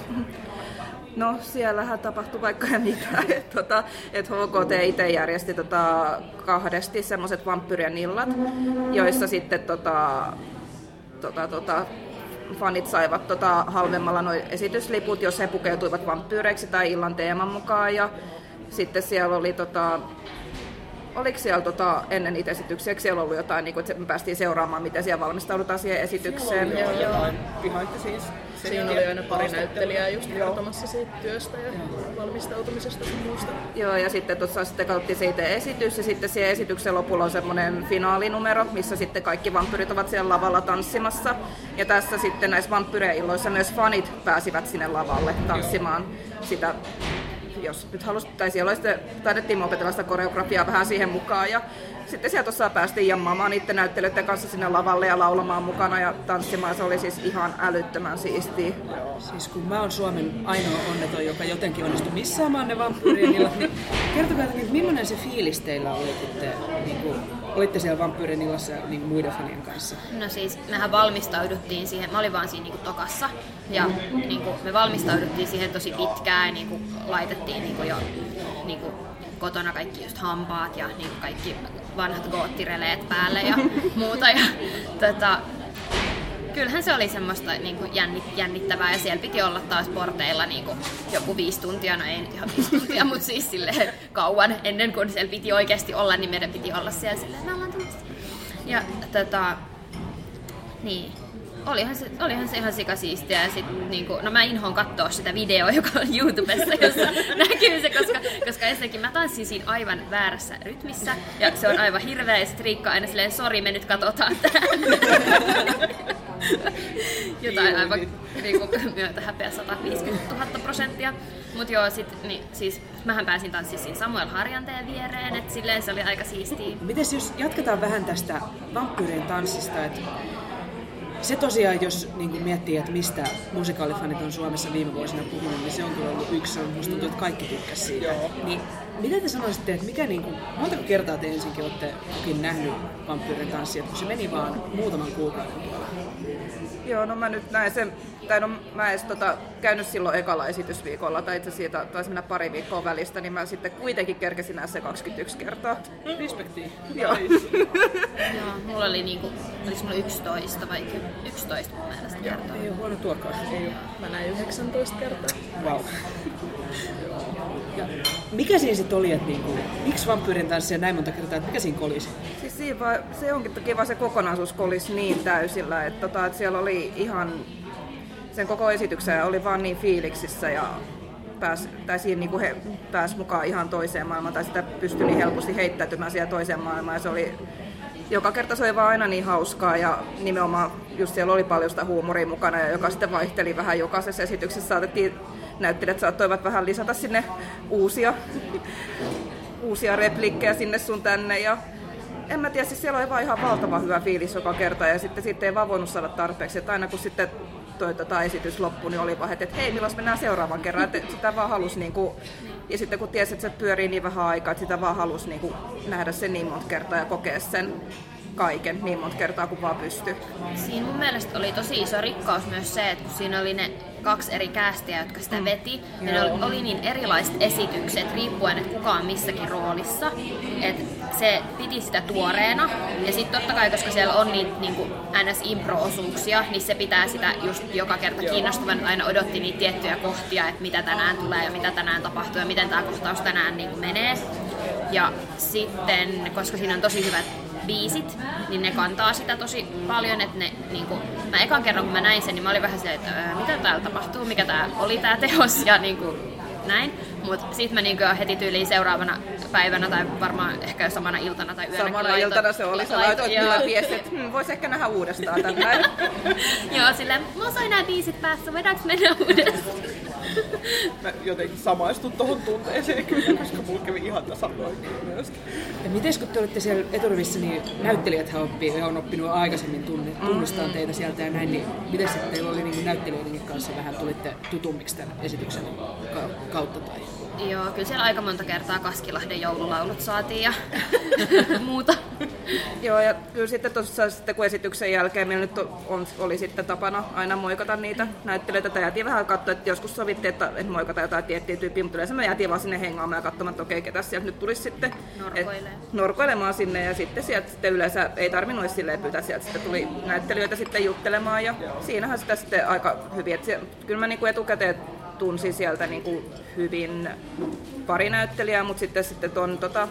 No siellähän tapahtui vaikka ja mitä. Et, tota, et H K T itse järjesti tota, kahdesti semmoiset vampyyrien illat, joissa sitten tota, tota, tota, fanit saivat tota, halvemmalla noi esitysliput, jos he pukeutuivat vampyyreiksi tai illan teeman mukaan. Ja sitten siellä oli tota, oliko siellä tota, ennen niitä esityksiä, eikö siellä ollut jotain, niin kun, että me päästiin seuraamaan, miten siellä valmistaudutaan siihen esitykseen? Joo, joo, joo. Pihaita siis. Siinä oli aina pari näyttelijää just kertomassa siitä työstä ja joo. valmistautumisesta sun muusta. Joo, ja sitten tuossa sitten katsottiin siitä esitys, ja sitten siellä esityksen lopulla on semmoinen finaalinumero, missä sitten kaikki vampyrit ovat siellä lavalla tanssimassa. Ja tässä sitten näissä vampyrien illoissa myös fanit pääsivät sinne lavalle tanssimaan joo. sitä. Jos nyt halus, tai siellä oli sitten, taidettiin opetella sitä koreografiaa vähän siihen mukaan ja sitten siellä tuossa päästiin jammaamaan niiden näyttelijöiden kanssa sinne lavalle ja laulamaan mukana ja tanssimaan. Se oli siis ihan älyttömän siistiä. Siis kun mä oon Suomen ainoa onneton, joka jotenkin onnistui missaamaan ne vampyyrien illat, niin kertokaa, että millainen se fiilis teillä oli, kun te niin kuin, olitte siellä vampyyrien illassa niin muiden fanien kanssa? No siis mehän valmistauduttiin siihen, mä olin vaan siinä niin kuin tokassa ja mm. niin kuin, me valmistauduttiin siihen tosi pitkään ja niin kuin, laitettiin niin kuin, jo niin kuin, kotona kaikki just hampaat ja niin kuin, kaikki vanhat goottireleet päälle ja muuta. Ja, tota, kyllähän se oli semmoista niin kuin jännittävää ja siellä piti olla taas porteilla niin kuin joku viisi tuntia, no ei nyt ihan viisi tuntia, mutta siis silleen kauan ennen kuin siellä piti oikeasti olla, niin meidän piti olla siellä silleen, me ollaan tulossa. Ja tota, niin. Olihan se, olihan se ihan sikasiistiä ja sit niinku, no mä inhoon katsoa sitä videoa, joka on YouTubessa, jossa näkyy se, koska, koska ensinnäkin mä tanssin siinä aivan väärässä rytmissä ja se on aivan hirveä ja sit Riikka aina silleen, sori me nyt katsotaan tähän. Jotain aivan niinku, myötä häpeä sata viisikymmentätuhatta prosenttia. Mut joo, sit, niin, siis mähän pääsin tanssiin siinä Samuel Harjanteen viereen, et silleen se oli aika siistiä. Mites jos jatketaan vähän tästä vampyyrien tanssista, et se tosiaan, jos niin kuin miettii, että mistä musikaalifanit on Suomessa viime vuosina puhunut, niin se on kyllä ollut yksi, musta tuntuu, että kaikki tykkäs siitä. Joo. Niin, mitä te sanoisitte, että mikä, niin kuin, montako kertaa te ensinkin olette kukin nähnyt vampyyrien tanssia, kun se meni vaan muutaman kuukauden puolella? Joo, no mä nyt näen sen, tai no mä edes tota, käynyt silloin ekalla esitysviikolla, tai itse siitä taisi mennä pari viikkoa välistä, niin mä sitten kuitenkin kerkesin nähdä se kaksikymmentäyksi kertaa. Respektiin. Joo. Joo, mulla oli niinku, olis mulla yksitoista vai yksitoista mun mielestä kertaa. Ei oo huono tuokaan. Ei oo. Mä näin yhdeksäntoista kertaa. Vau. Wow. Ja mikä siinä sitten oli, että niinku, miksi vampyyrien tanssia näin monta kertaa, että mikä siinä kolisi? Siis siinä vaan, se onkin toki vaan se kokonaisuus kolisi niin täysillä, että, tota, että siellä oli ihan sen koko esityksen oli vaan niin fiiliksissä ja pääsi, tai siinä niin kuin he pääsi mukaan ihan toiseen maailmaan, tai sitä pystyi niin helposti heittäytymään siihen toiseen maailmaan, ja se oli, joka kerta se oli vaan aina niin hauskaa, ja nimenomaan just siellä oli paljon sitä huumoria mukana, ja joka sitten vaihteli vähän jokaisessa esityksessä, saatettiin, näyttelijät saattoivat vähän lisätä sinne uusia, uusia replikkejä sinne sun tänne, ja en mä tiedä, siis siellä oli vaan ihan valtavan hyvä fiilis joka kerta, ja sitten siitä ei vaan voinut saada tarpeeksi, että aina kun sitten toi tota esitys loppui, niin oli vaan, että hei, milloin mennään seuraavan kerran, että sitä vaan halusi niin kuin, ja sitten kun tiesi, että se pyörii niin vähän aikaa, että sitä vaan halusi niin kuin nähdä sen niin monta kertaa ja kokea sen kaiken niin monta kertaa kuin vaan pystyi. Siinä mun mielestä oli tosi iso rikkaus myös se, että kun siinä oli ne kaksi eri käästiä, jotka sitä veti, mm. ja ne oli niin erilaiset esitykset riippuen, että kuka on missäkin roolissa, että se piti sitä tuoreena, ja sitten totta kai, koska siellä on niitä niin kuin N S-impro-osuuksia, niin se pitää sitä just joka kerta kiinnostavan, aina odotti niitä tiettyjä kohtia, että mitä tänään tulee ja mitä tänään tapahtuu ja miten tämä kohtaus tänään niin kuin menee, ja sitten, koska siinä on tosi hyvät biisit, niin ne kantaa sitä tosi paljon, että ne niinku, mä ekan kerran kun mä näin sen, niin mä olin vähän silleen, että mitä täällä tapahtuu, mikä tää oli tää teos ja niinku näin, mut sit mä niinku heti tyyliin seuraavana päivänä tai varmaan ehkä samana iltana tai yönä. Samana laito, iltana se oli, sä laitoit mulle viesti, että hmm, vois ehkä nähdä uudestaan tänään. Joo, silleen, mä sain nää biisit päässä, voidaanko mennä uudestaan? Mä jotenkin samaistun tohon tunteeseen kyllä, koska mulla kävi ihan tasannoin myöskin. Ja mites kun te olette siellä eturivissä, niin näyttelijäthän oppii, he on oppinut aikaisemmin tunne, tunnistaa teitä sieltä ja näin, niin mites sitten teillä oli niin näyttelijöiden kanssa vähän tulitte tutummiksi tämän esityksen kautta tai? Joo, kyllä siellä aika monta kertaa Kaskilahden joululaulut saatiin ja muuta. Joo, ja kyllä sitten tuossa sitten kun esityksen jälkeen meillä nyt on, oli sitten tapana aina moikata niitä näyttelijöitä. Tai jäätiin vähän katsoa, että joskus sovittiin, että moikata jotain tiettyä tyyppiä, mutta yleensä me jäätiin vaan sinne hengaamaan ja katsomaan, että okei, ketä sieltä nyt tulisi sitten norkoilemaan. Et, norkoilemaan sinne. Ja sitten sieltä sitten yleensä ei tarvinnut edes silleen pyytää, sieltä sitten tuli näyttelijöitä sitten juttelemaan. Ja Joo. siinähän sitä sitten aika hyvin. Et siellä, kyllä mä niin kuin etukäteen tunsin sieltä niin kuin hyvin pari näyttelijää, mutta sitten, sitten tuon tota,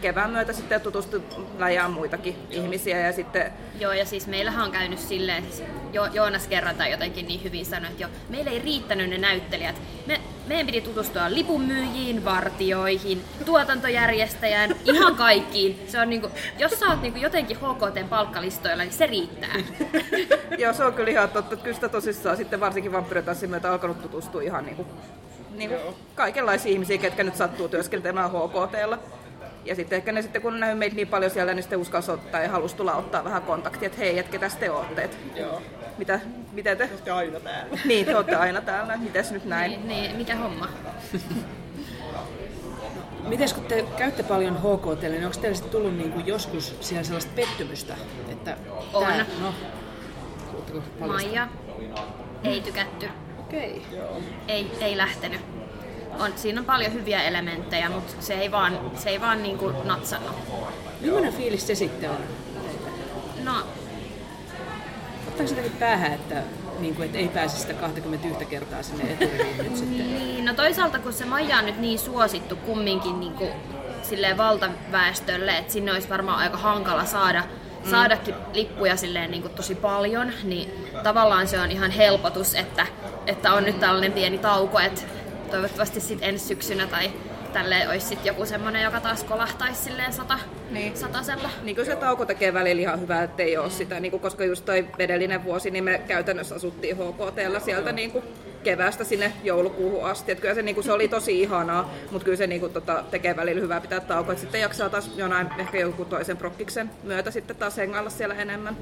kevään myötä sitten tutustui läjään muitakin Joo. ihmisiä. Ja sitten... Joo, ja siis meillähän on käynyt silleen, jo, Joonas kerran tai jotenkin niin hyvin sanoi, että jo, meillä ei riittänyt ne näyttelijät. Me, meidän piti tutustua lipunmyyjiin, vartijoihin, tuotantojärjestäjään, ihan kaikkiin. Se on niinku, jos sä oot niinku jotenkin H K T-palkkalistoilla, niin se riittää. Joo, se on kyllä ihan totta. Kyllä sitä tosissaan sitten varsinkin Vampyyrien tanssin myötä alkanut tutustua ihan niinku, niinku kaikenlaisia ihmisiä, ketkä nyt sattuu työskentelemään H K T:llä. Ja sitten ehkä ne sitten, kun on nähnyt meitä niin paljon siellä, niin sitten uskalsi ottaa ja halusi tulla ottaa vähän kontaktia, että hei, että ketäs te ootte, et mitä, mitä te? Te olette aina täällä. Niin, te olette aina täällä, mitäs nyt näin? Niin, niin mikä homma? Mites kun te käytte paljon H K T:lle, niin onko teille sitten tullut niinku joskus siellä sellaista pettymystä? Että on. Tää, no, Maija, ei tykätty. Okei. Okay. Ei, ei lähtenyt. On, siinä on paljon hyviä elementtejä, mutta se ei vaan, se ei vaan niinku natsannut. Millainen fiilis se sitten on? No. Ottaako se jotenkin päähän, että, niin kuin, että ei pääse sitä kaksikymmentäyksi kertaa sinne eturiviin nyt sitten? Niin, no toisaalta kun se Maija on nyt niin suosittu kumminkin niin kuin, silleen valtaväestölle, että sinne olisi varmaan aika hankala saada mm. saadakin lippuja silleen niin kuin tosi paljon, niin tavallaan se on ihan helpotus, että, että on nyt tällainen pieni tauko, että toivottavasti sit ensi syksynä tai tälleen olisi sit joku semmonen, joka taas kolahtaisi silleen sata, niin. satasella. Niin kyllä se tauko tekee välillä ihan hyvää, ettei oo sitä, niin kuin, koska just toi edellinen vuosi, niin me käytännössä asuttiin H K T:llä sieltä niin kuin keväästä sinne joulukuuhun asti. Et kyllä se, niin kuin, se oli tosi ihanaa, mutta kyllä se niin kuin, tota, tekee välillä hyvää pitää taukoa. Et sitten jaksaa taas jonain ehkä joku toisen prokkiksen myötä sitten taas hengailla siellä enemmän.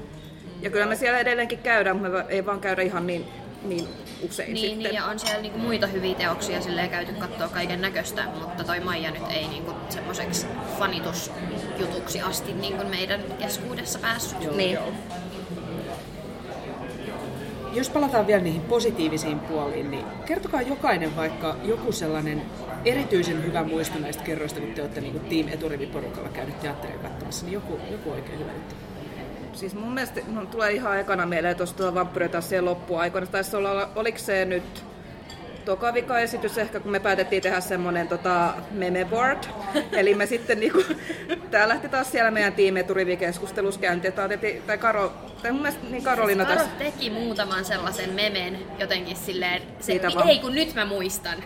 Ja kyllä me siellä edelleenkin käydään, mutta me ei vaan käydä ihan niin... niin usein niin, sitten. Niin, ja on siellä niinku muita hyviä teoksia silleen käyty katsoa kaiken näköistä, mutta toi Maija nyt ei niinku semmoiseksi fanitusjutuksi asti niinku meidän keskuudessa päässyt. Joo, niin. Joo. Jos palataan vielä niihin positiivisiin puoliin, niin kertokaa jokainen vaikka joku sellainen erityisen hyvä muisto näistä kerroista, kun te olette niinku Team Eturivi-porukalla käynyt teatterin katsomassa, niin joku, joku oikein hyvä juttu. Siis mun mielestä no, tulee ihan ekana mieleen tuosta Vampyyrien tanssien loppuaikoina. Taisi olla, oliko se nyt toka vika esitys ehkä, kun me päätettiin tehdä semmoinen tota, meme board. Eli me sitten niinku, tää lähti taas siellä meidän tiimeturivii-keskustelussa käyntiin. Tai Karo, tai mun mielestä niin Karolina siis Karo teki muutaman sellaisen memen jotenkin silleen, se, ei kun nyt mä muistan.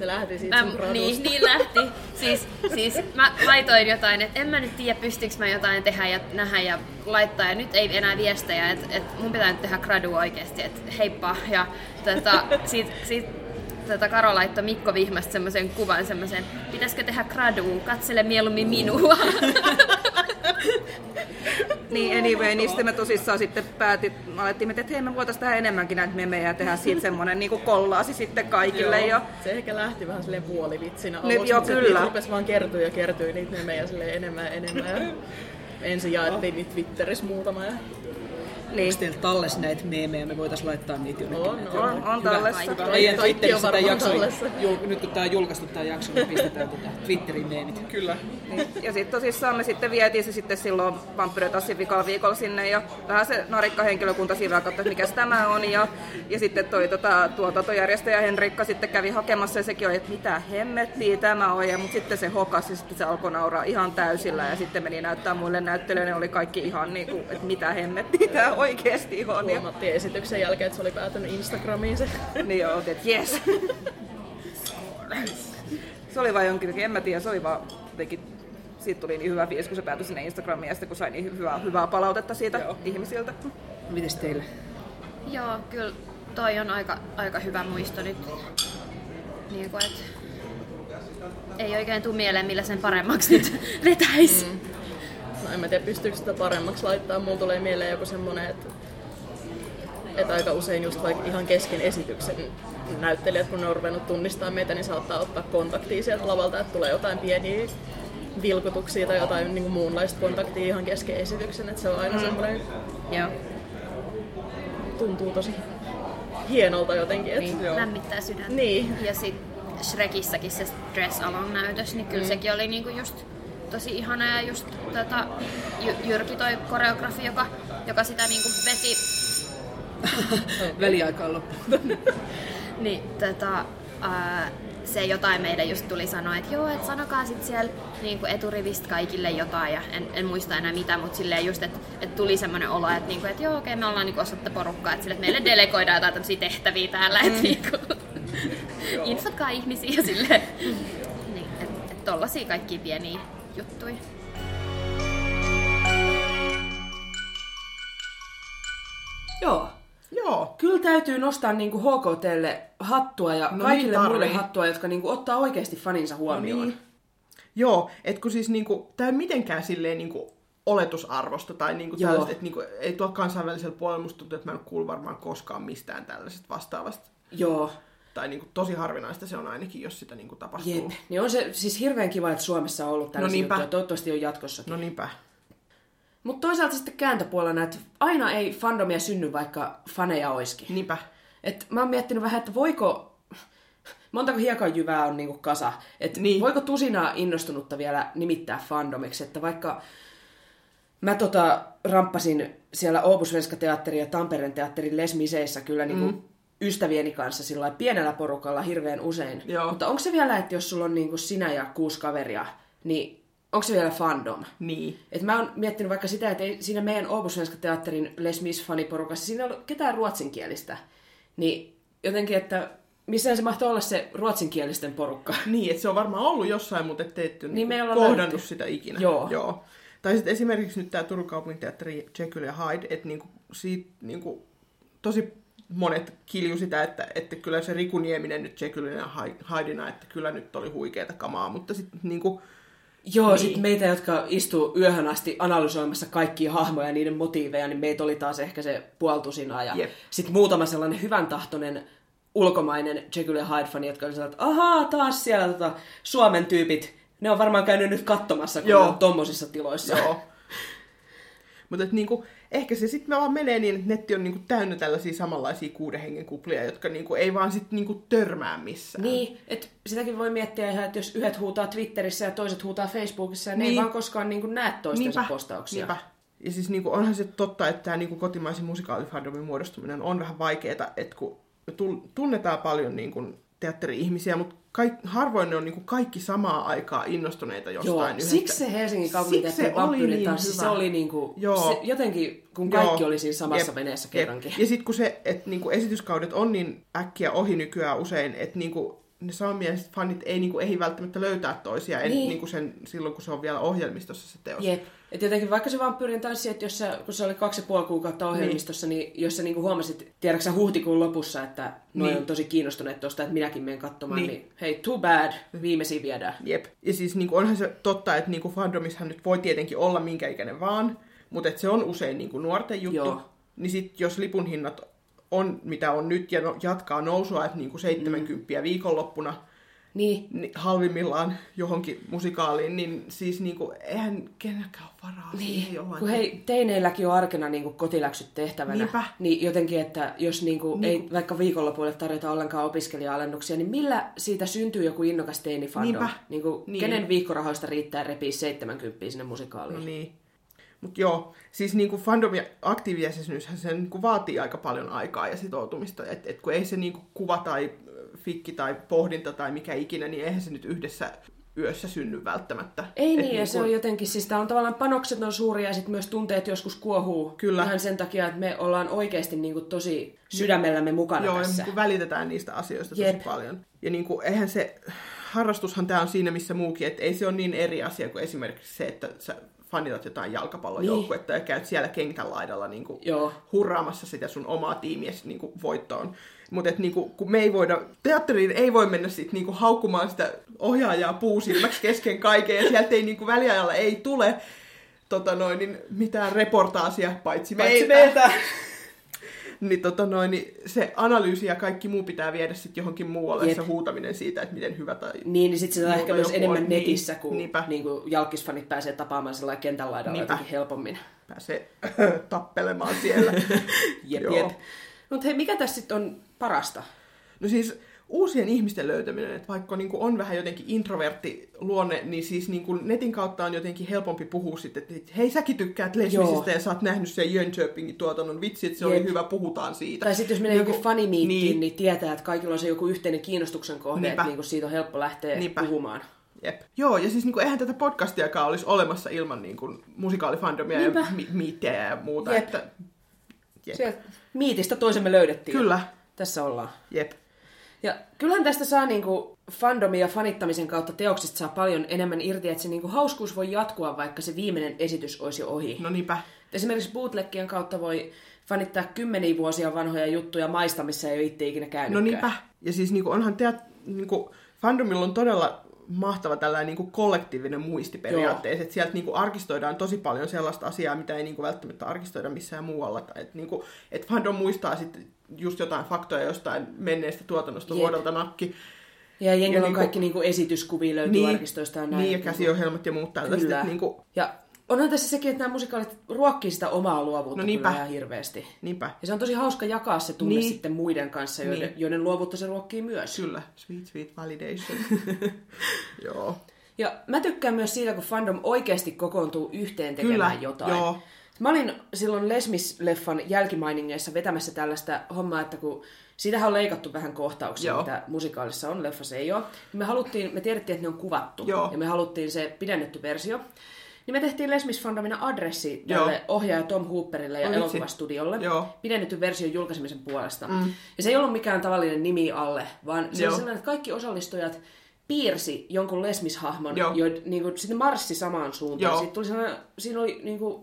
Se lähti siitä mä, sun niin, niin lähti. Siis, siis mä laitoin jotain, että en mä nyt tiedä pystyykö mä jotain tehdä ja nähdä ja laittaa. Ja nyt ei enää viestejä, että et mun pitää nyt tehdä gradu oikeesti, että heippa. Ja tota, sit, sit, tota Karo laittoi Mikko Vihmasta semmoisen kuvan, semmoisen, pitäisikö tehdä graduun, katsele mieluummin minua. Niin anyway, niin sitten me tosissaan sitten päätit, alettiin, että hei me voitaisiin tehdä enemmänkin näitä memejä ja tehdä siitä semmoinen niin kuin kollaasi sitten kaikille. Joo, se ehkä lähti vähän silleen puolivitsinä alussa, jo, mutta kyllä. Se rupesi vaan kertyä ja kertyi niitä memejä silleen enemmän ja enemmän. Ensin jaettiin niitä Twitterissä muutama. Ja... Niin. Onko teillä talles näitä meemejä? Me voitaisiin laittaa niitä jonnekin. On, on, on, on tallessa. Meidän Twitterissä tämä jakso, nyt kun tämä on julkaistu tämä jakso, niin pistetään tätä Twitterin meemit. Kyllä. Niin. Ja sitten tosissaan me sitten vietiin se sitten silloin Vampyyrien tanssin vikalla viikolla sinne ja vähän se narikkahenkilökunta siinä vähän katsoi, mikäs tämä on. Ja, ja sitten toi tota, tuotantojärjestäjä Henrikka sitten kävi hakemassa ja sekin oli, että mitä hemmettiä tämä on. Ja, mutta sitten se hokasi ja sitten se alkoi nauraa ihan täysillä ja sitten meni näyttää muille näyttelijöille. Ne oli kaikki ihan niin kuin, että mitä hemmettiä tämä on. Oikeesti on. Huomattiin esityksen jälkeen, että se oli päätynyt Instagramiin se. Niin joo, että jes. Se oli vaan jonkin, en mä tiedä, se oli vaan jotenkin, siitä tuli niin hyvä fiilis, kun se päätyi sinne Instagramiin ja sitten kun sai niin hyvää, hyvää palautetta siitä joo. ihmisiltä. Mites teille? Joo, kyllä toi on aika, aika hyvä muisto nyt. Niin kuin, et ei oikein tule mieleen, millä sen paremmaksi nyt vetäisi. Mm. No en mä tiedä, pystyykö sitä paremmaksi laittaa. Mulla tulee mieleen joku semmonen, että et aika usein just vaikka ihan kesken esityksen näyttelijät, kun ne on ruvennut tunnistamaan meitä, niin saattaa ottaa kontaktia sieltä lavalta, että tulee jotain pieniä vilkutuksia tai jotain niin kuin muunlaista kontaktia ihan kesken esityksen, että se on aina semmoinen... Joo. Tuntuu tosi hienolta jotenkin. Että... Niin, lämmittää sydäntä. Niin. Ja sit Shrekissäkin se Dress Along-näytös, niin kyllä mm. sekin oli niinku just... tosi ihana ja just tota, Jyrki toi koreografi, joka, joka sitä niinku veti... Väliaikaan loppuun. Niin, tota, ää, se jotain meidän just tuli sanoa, että joo, et sanokaa sit siellä niinku eturivistä kaikille jotain ja en, en muista enää mitä, mutta silleen just, että et tuli semmoinen olo, että niinku, et joo okei, okay, me ollaan niinku osatta porukkaa, että et meille delegoidaan jotain tämmösiä tehtäviä täällä, että niinku infotkaa ihmisiä ja silleen, niin, että et tollasia kaikkia pieniä juttui. Joo. Joo. Kyllä täytyy nostaa niinku H K T:lle hattua ja no kaikille niin muille hattua, jotka niinku ottaa oikeasti faninsa huomioon. No niin. Joo, että kun siis niinku, tää ei mitenkään silleen niinku oletusarvosta tai niinku tällaista, että niinku, ei tuolla kansainvälisellä puolella musta tuntuu, että mä en kuulu varmaan koskaan mistään tällaisesta vastaavasta. Joo. Tai niinku tosi harvinaista se on ainakin, jos sitä niinku tapahtuu. Jep. Niin on se siis hirveän kiva, että Suomessa on ollut tällaisia no juttuja. Toivottavasti on jatkossakin. No niinpä. Mutta toisaalta sitten kääntöpuolena, että aina ei fandomia synny, vaikka faneja olisikin. Niinpä. Et mä oon miettinyt vähän, että voiko... Montako hiekanjyvää on niinku kasa. Että niin. Voiko tusinaa innostunutta vielä nimittää fandomiksi. Että vaikka mä tota ramppasin siellä Åbo Svenska Teatteri ja Tampereen Teatterin Les Miseissä kyllä niinku... Mm. ystävieni kanssa sillä pienellä porukalla hirveän usein. Joo. Mutta onko se vielä, että jos sulla on niinku sinä ja kuusi kaveria, niin onko se vielä fandom? Niin. Et mä oon miettinyt vaikka sitä, että ei siinä meidän Åbo Svenska Teatterin Les Mis-faniporukassa siinä ei ollut ketään ruotsinkielistä. Niin jotenkin, että missään se mahtoi olla se ruotsinkielisten porukka. Niin, että se on varmaan ollut jossain, mutta ettei et niin niinku kohdannut löyty. Sitä ikinä. Joo. Joo. Tai sitten esimerkiksi nyt tää Turun kaupunginteatteri Jekyll ja Hyde, että niinku siitä niinku tosi monet kilju sitä, että, että kyllä se Riku Nieminen nyt Jekyllin ja Haidina, että kyllä nyt oli huikeeta kamaa, mutta sitten niinku... Joo, niin. Sitten meitä, jotka istuu yöhön asti analysoimassa kaikkia hahmoja ja niiden motiiveja, niin meitä oli taas ehkä se puoltusinaa ja sitten muutama sellainen hyvän tahtoinen ulkomainen Jekyll ja Hyde-fani, jotka oli sellainen, että ahaa, taas siellä tota, Suomen tyypit, ne on varmaan käynyt nyt katsomassa, kun joo. Ne on tommosissa tiloissa. Joo. Mutta niinku, ehkä se sitten vaan menee niin, että netti on niinku täynnä tällaisia samanlaisia kuuden hengen kuplia, jotka niinku ei vaan sitten niinku törmää missään. Niin, että sitäkin voi miettiä ihan, että jos yhdet huutaa Twitterissä ja toiset huutaa Facebookissa, niin ne ei vaan koskaan niinku näe toistensa niinpä, postauksia. Niinpä. Ja siis niinku onhan se totta, että tämä niinku kotimaisen musikaalifandomin muodostuminen on vähän vaikeaa, että kun tunnetaan paljon niinku teatteri-ihmisiä, mutta Kaik, harvoin ne on niinku kaikki samaa aikaa innostuneita jostain joo, yhdestä. Siksi se Helsingin kaupunginteatterin Vampyyrien tanssi, se oli niinku, se, jotenkin, kun kaikki joo. oli siinä samassa jep, veneessä kerrankin. Jep. Ja sitten kun se, että niinku esityskaudet on niin äkkiä ohi nykyään usein, että niinku, ne saamieliset fanit ei niinku ehdi välttämättä löytää toisia niin. En, niinku sen, silloin, kun se on vielä ohjelmistossa se teos. Jep. Et jotenkin vaikka se Vampyyrien tanssi, että jos sä, kun se oli kaksi ja puoli kuukautta ohjelmistossa, niin, niin jos sä niinku huomasit, tiedätkö sä huhtikuun lopussa, että noi niin. on tosi kiinnostuneet tuosta, että minäkin menen katsomaan, niin, niin hei, too bad, viimeisiin viedään. Jep. Ja siis niinku, onhan se totta, että niinku fandomissahan nyt voi tietenkin olla minkä ikäinen vaan, mutta se on usein niinku nuorten juttu. Joo. Niin sit jos lipun hinnat on, mitä on nyt, ja no, jatkaa nousua, että niinku seitsemänkymmentä mm. viikonloppuna niin. Ni, halvimmillaan johonkin musikaaliin, niin siis niinku, eihän kenelläkään ole varaa niin. siihen jollain. Kun hei, teineilläkin on arkena niinku kotiläksyt tehtävänä, niinpä. Niin jotenkin, että jos niinku niinku. ei vaikka viikonlopuille tarjota ollenkaan opiskelija-alennuksia, niin millä siitä syntyy joku innokas teinifandom? Niinku, niin. Kenen viikkorahoista riittää repiä seitsemänkymmentä sinne musikaaliin? No niin. Mutta joo, siis niinku fandomin aktiiviesityshän se niinku vaatii aika paljon aikaa ja sitoutumista. Että et kun ei se niinku kuva tai fikki tai pohdinta tai mikä ikinä, niin eihän se nyt yhdessä yössä synny välttämättä. Ei et niin, niinku... ja se on jotenkin, siis tää on tavallaan panokset on suuria ja sitten myös tunteet joskus kuohuu. Kyllä. Ihan sen takia, että me ollaan oikeasti niinku tosi sydämellämme mukana joo, tässä. Joo, niin välitetään niistä asioista Jep. tosi paljon. Ja niinku eihän se, harrastushan tää on siinä missä muukin, että ei se ole niin eri asia kuin esimerkiksi se, että sä fanitat jotain jalkapallojoukkuetta niin. ja käyt siellä kentän laidalla niinku hurraamassa sitä sun omaa tiimiäsi niinku voittoon. Mutta niinku, kun me ei voida, teatteriin ei voi mennä sit niinku haukkumaan sitä ohjaajaa puusilmäksi kesken kaiken, ja sieltä ei niinku väliajalla ei tule tota noin, niin mitään reportaasia, paitsi meiltä. meiltä. Niin, tota noin, niin se analyysi ja kaikki muu pitää viedä sitten johonkin muualle, Jep. se huutaminen siitä, että miten hyvä tai... Niin, niin sitten se on ehkä myös enemmän on. netissä, kun niin kuin jalkkisfanit pääsee tapaamaan sellainen kentän laidalla jotenkin helpommin. Pääsee tappelemaan siellä. Jep, jep. Mutta hei, mikä tässä sitten on parasta? No siis uusien ihmisten löytäminen, että vaikka niin kuin on vähän jotenkin introvertti luonne, niin siis niin kuin netin kautta on jotenkin helpompi puhua sitten, että hei säkin tykkäät Les Misistä ja sä oot nähnyt sen Jönköpingin tuotannon, vitsi, että se Jep. oli hyvä, puhutaan siitä. Tai sitten jos menee niin jokin fanimiittiin, niin. niin tietää, että kaikilla on se joku yhteinen kiinnostuksen kohde, Niinpä. että niin siitä on helppo lähteä Niinpä. puhumaan. Jep. Joo, ja siis niin kuin, eihän tätä podcastiakaan olisi olemassa ilman niin kuin musikaalifandomia Niinpä. ja mi- miittejä ja muuta. Jep. Että... Jep. Sieltä miitistä toisemme löydettiin. Kyllä. Tässä ollaan. Jep. Ja kyllähän tästä saa niinku fandomin ja fanittamisen kautta teoksista saa paljon enemmän irti, että se niinku hauskuus voi jatkua, vaikka se viimeinen esitys olisi jo ohi. No niinpä. Esimerkiksi bootleggien kautta voi fanittaa kymmeniä vuosia vanhoja juttuja maista, missä ei ole itse ikinä käynytkään. No niinpä. Ja siis niinku onhan teat, niinku, fandomilla on todella mahtava tällainen niinku kollektiivinen muisti periaatteessa, että sieltä niinku arkistoidaan tosi paljon sellaista asiaa, mitä ei niinku välttämättä arkistoida missään muualla. Että niinku, et fandom muistaa sitten just jotain faktoja jostain menneestä tuotannosta Jep. vuodelta nakki. Ja jengillä on niinku, kaikki niinku esityskuvia löytyy niin, arkistoista. Ja näin, niin, ja käsiohjelmat ja muut tällaista. Niinku... Ja onhan tässä sekin, että nämä musikaalit ruokkii sitä omaa luovuutta no niinpä. Kyllä ihan hirveästi. Niinpä. Ja se on tosi hauska jakaa se tunne niin. sitten muiden kanssa, joiden, niin. joiden luovuutta se ruokkii myös. Kyllä. Sweet, sweet validation. Joo. Ja mä tykkään myös siitä, kun fandom oikeasti kokoontuu yhteen tekemään kyllä. jotain. Joo. Mä olin silloin Les Mis-leffan jälkimainingeissa vetämässä tällaista hommaa, että kun siitähän on leikattu vähän kohtauksia, Joo. mitä musikaalissa on, leffassa ei ole. Me, haluttiin, me tiedettiin, että ne on kuvattu, Joo. ja me haluttiin se pidennetty versio. Niin me tehtiin Les Mis-fandomina adressi tälle Joo. ohjaaja Tom Hooperille ja Olitsi. elokuvastudiolle Joo. pidennetty version julkaisemisen puolesta. Mm. Ja se ei ollut mikään tavallinen nimi alle, vaan se Joo. oli sellainen, että kaikki osallistujat piirsi jonkun Les Mis-hahmon, jo, niin kuin, sitten marssi samaan suuntaan. Siitä tuli sellainen, siinä oli niin kuin,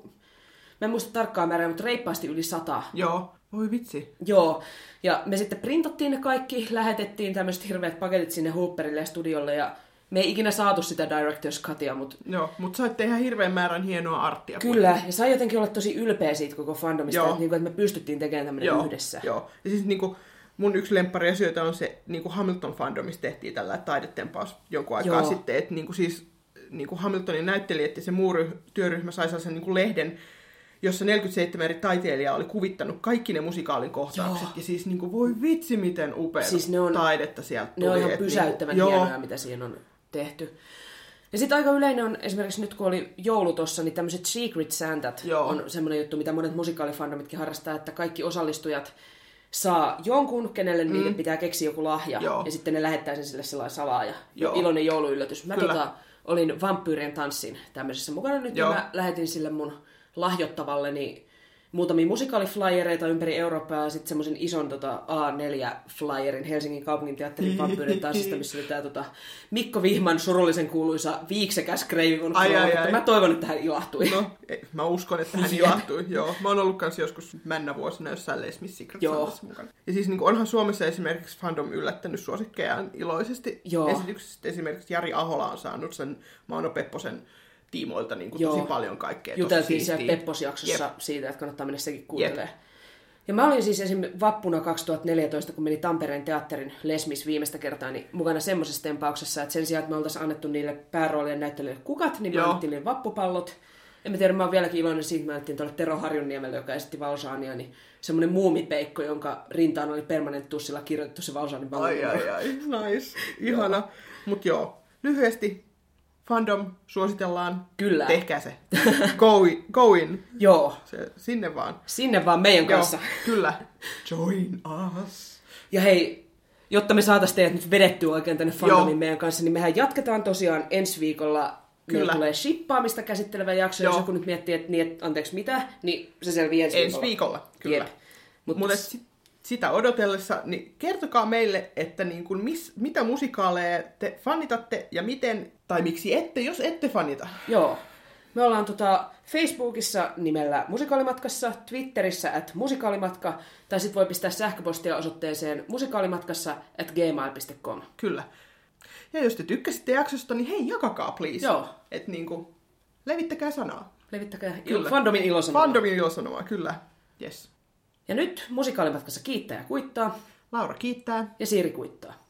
mä en muista tarkkaan määrää, mutta reippaasti yli sata. Joo, voi vitsi. Joo, ja me sitten printattiin ne kaikki, lähetettiin tämmöiset hirveät paketit sinne Hooperille ja studiolle, ja me ei ikinä saatu sitä Director's Cutia, mutta... Joo, mutta saitte ihan hirveän määrän hienoa arttia. Kyllä, ja sai jotenkin olla tosi ylpeä siitä koko fandomista, että, niin kuin, että me pystyttiin tekemään tämmöinen Joo. yhdessä. Joo, ja siis niin kuin mun yksi lemppari asioita on se, niin kuin Hamilton-fandomissa tehtiin tällä taidetempaus jonkun aikaa Joo. sitten, että niin kuin siis niin kuin Hamiltonin näyttelijät ja se muu työryhmä sai sellaisen niin kuin lehden, jossa neljäkymmentäseitsemän eri taiteilijaa oli kuvittanut kaikki ne musikaalin kohtaukset. Joo. Ja siis niin kuin, voi vitsi, miten upea siis on, taidetta sieltä tuli. Ne on ihan pysäyttävän niin kuin, hienoja, mitä siihen on tehty. Ja sitten aika yleinen on, esimerkiksi nyt kun oli joulu tossa, niin tämmöiset Secret Santat Joo. on semmoinen juttu, mitä monet musikaalifandomitkin harrastaa, että kaikki osallistujat saa jonkun, kenelle mm. niille pitää keksiä joku lahja. Joo. Ja sitten ne lähettää sen sille sellainen salaa ja Joo. iloinen jouluyllätys. Mä tota, olin Vampyyrien tanssin tämmöisessä mukana nyt, Joo. ja mä lähetin sille mun lahjoittavalleni muutamia musikaaliflyereita ympäri Eurooppaa ja sitten semmoisen ison tota, A neljä flyerin Helsingin kaupunginteatterin Vampyyrien tanssista, missä oli tämä tota, Mikko Vihman surullisen kuuluisa viiksekäs kreivi. Ai, ai, ai, ai. Mä toivon, että hän ilahtui. No, ei, mä uskon, että hän ilahtui. Joo. Mä oon ollut kanssa joskus männä vuosina jossain Les Misérables mukana. Ja siis niin onhan Suomessa esimerkiksi fandom yllättänyt suosikkejaan iloisesti. Joo. Esityksistä esimerkiksi Jari Ahola on saanut sen Mauno Pepposen tiimoilta niin kuin tosi paljon kaikkea. Juteltiin siellä Peppos-jaksossa Jep. siitä, että kannattaa mennä sekin kuuntelemaan. Jep. Ja mä olin siis esimerkiksi vappuna kaksituhattaneljätoista, kun meni Tampereen teatterin Les Mis viimeistä kertaa, niin mukana semmoisessa tempauksessa, että sen sijaan, että me oltaisiin annettu niille pääroolien näyttelijöille kukat, niin me annettiin niille vappupallot. En mä tiedä, mä oon vieläkin iloinen siitä, että me annettiin tuolle Tero Harjunniemelle, joka esitti Valsaania, niin semmoinen muumipeikko, jonka rintaan oli permanenttussilla kirjoitettu se Valsaanin pallo. Ai ai ai, nice, ihana. Mut joo, lyhyesti. Fandom, suositellaan. Kyllä. Tehkää se. Go in. Go in. Joo. Se, sinne vaan. Sinne vaan meidän kanssa. Joo, kyllä. Join us. Ja hei, jotta me saataisiin teidät nyt vedettyä oikein tänne fandomiin Joo. meidän kanssa, niin mehän jatketaan tosiaan ensi viikolla. Kyllä. Meillä tulee shippaamista käsittelevä jakso. Joo. Jos joku nyt miettii, että niin, anteeksi mitä, niin se selviää ensi viikolla. Ensi viikolla, kyllä. Jep. Mutta Mut s- sitä odotellessa, niin kertokaa meille, että niin kuin mis, mitä musikaaleja te fanitatte ja miten, tai miksi ette, jos ette fanita. Joo. Me ollaan tota Facebookissa nimellä Musikaalimatkassa, Twitterissä at Musikaalimatka, tai sit voi pistää sähköpostia osoitteeseen musikaalimatkassa at gmail piste com. Kyllä. Ja jos te tykkäsitte jaksosta, niin hei, jakakaa please. Joo. Että niin kuin, levittäkää sanaa. Levittäkää il- fandomin ilosanomaa. Fandomin ilosanomaa, kyllä. Yes. Ja nyt Musikaalimatkassa kiittää ja kuittaa. Laura kiittää. Ja Siiri kuittaa.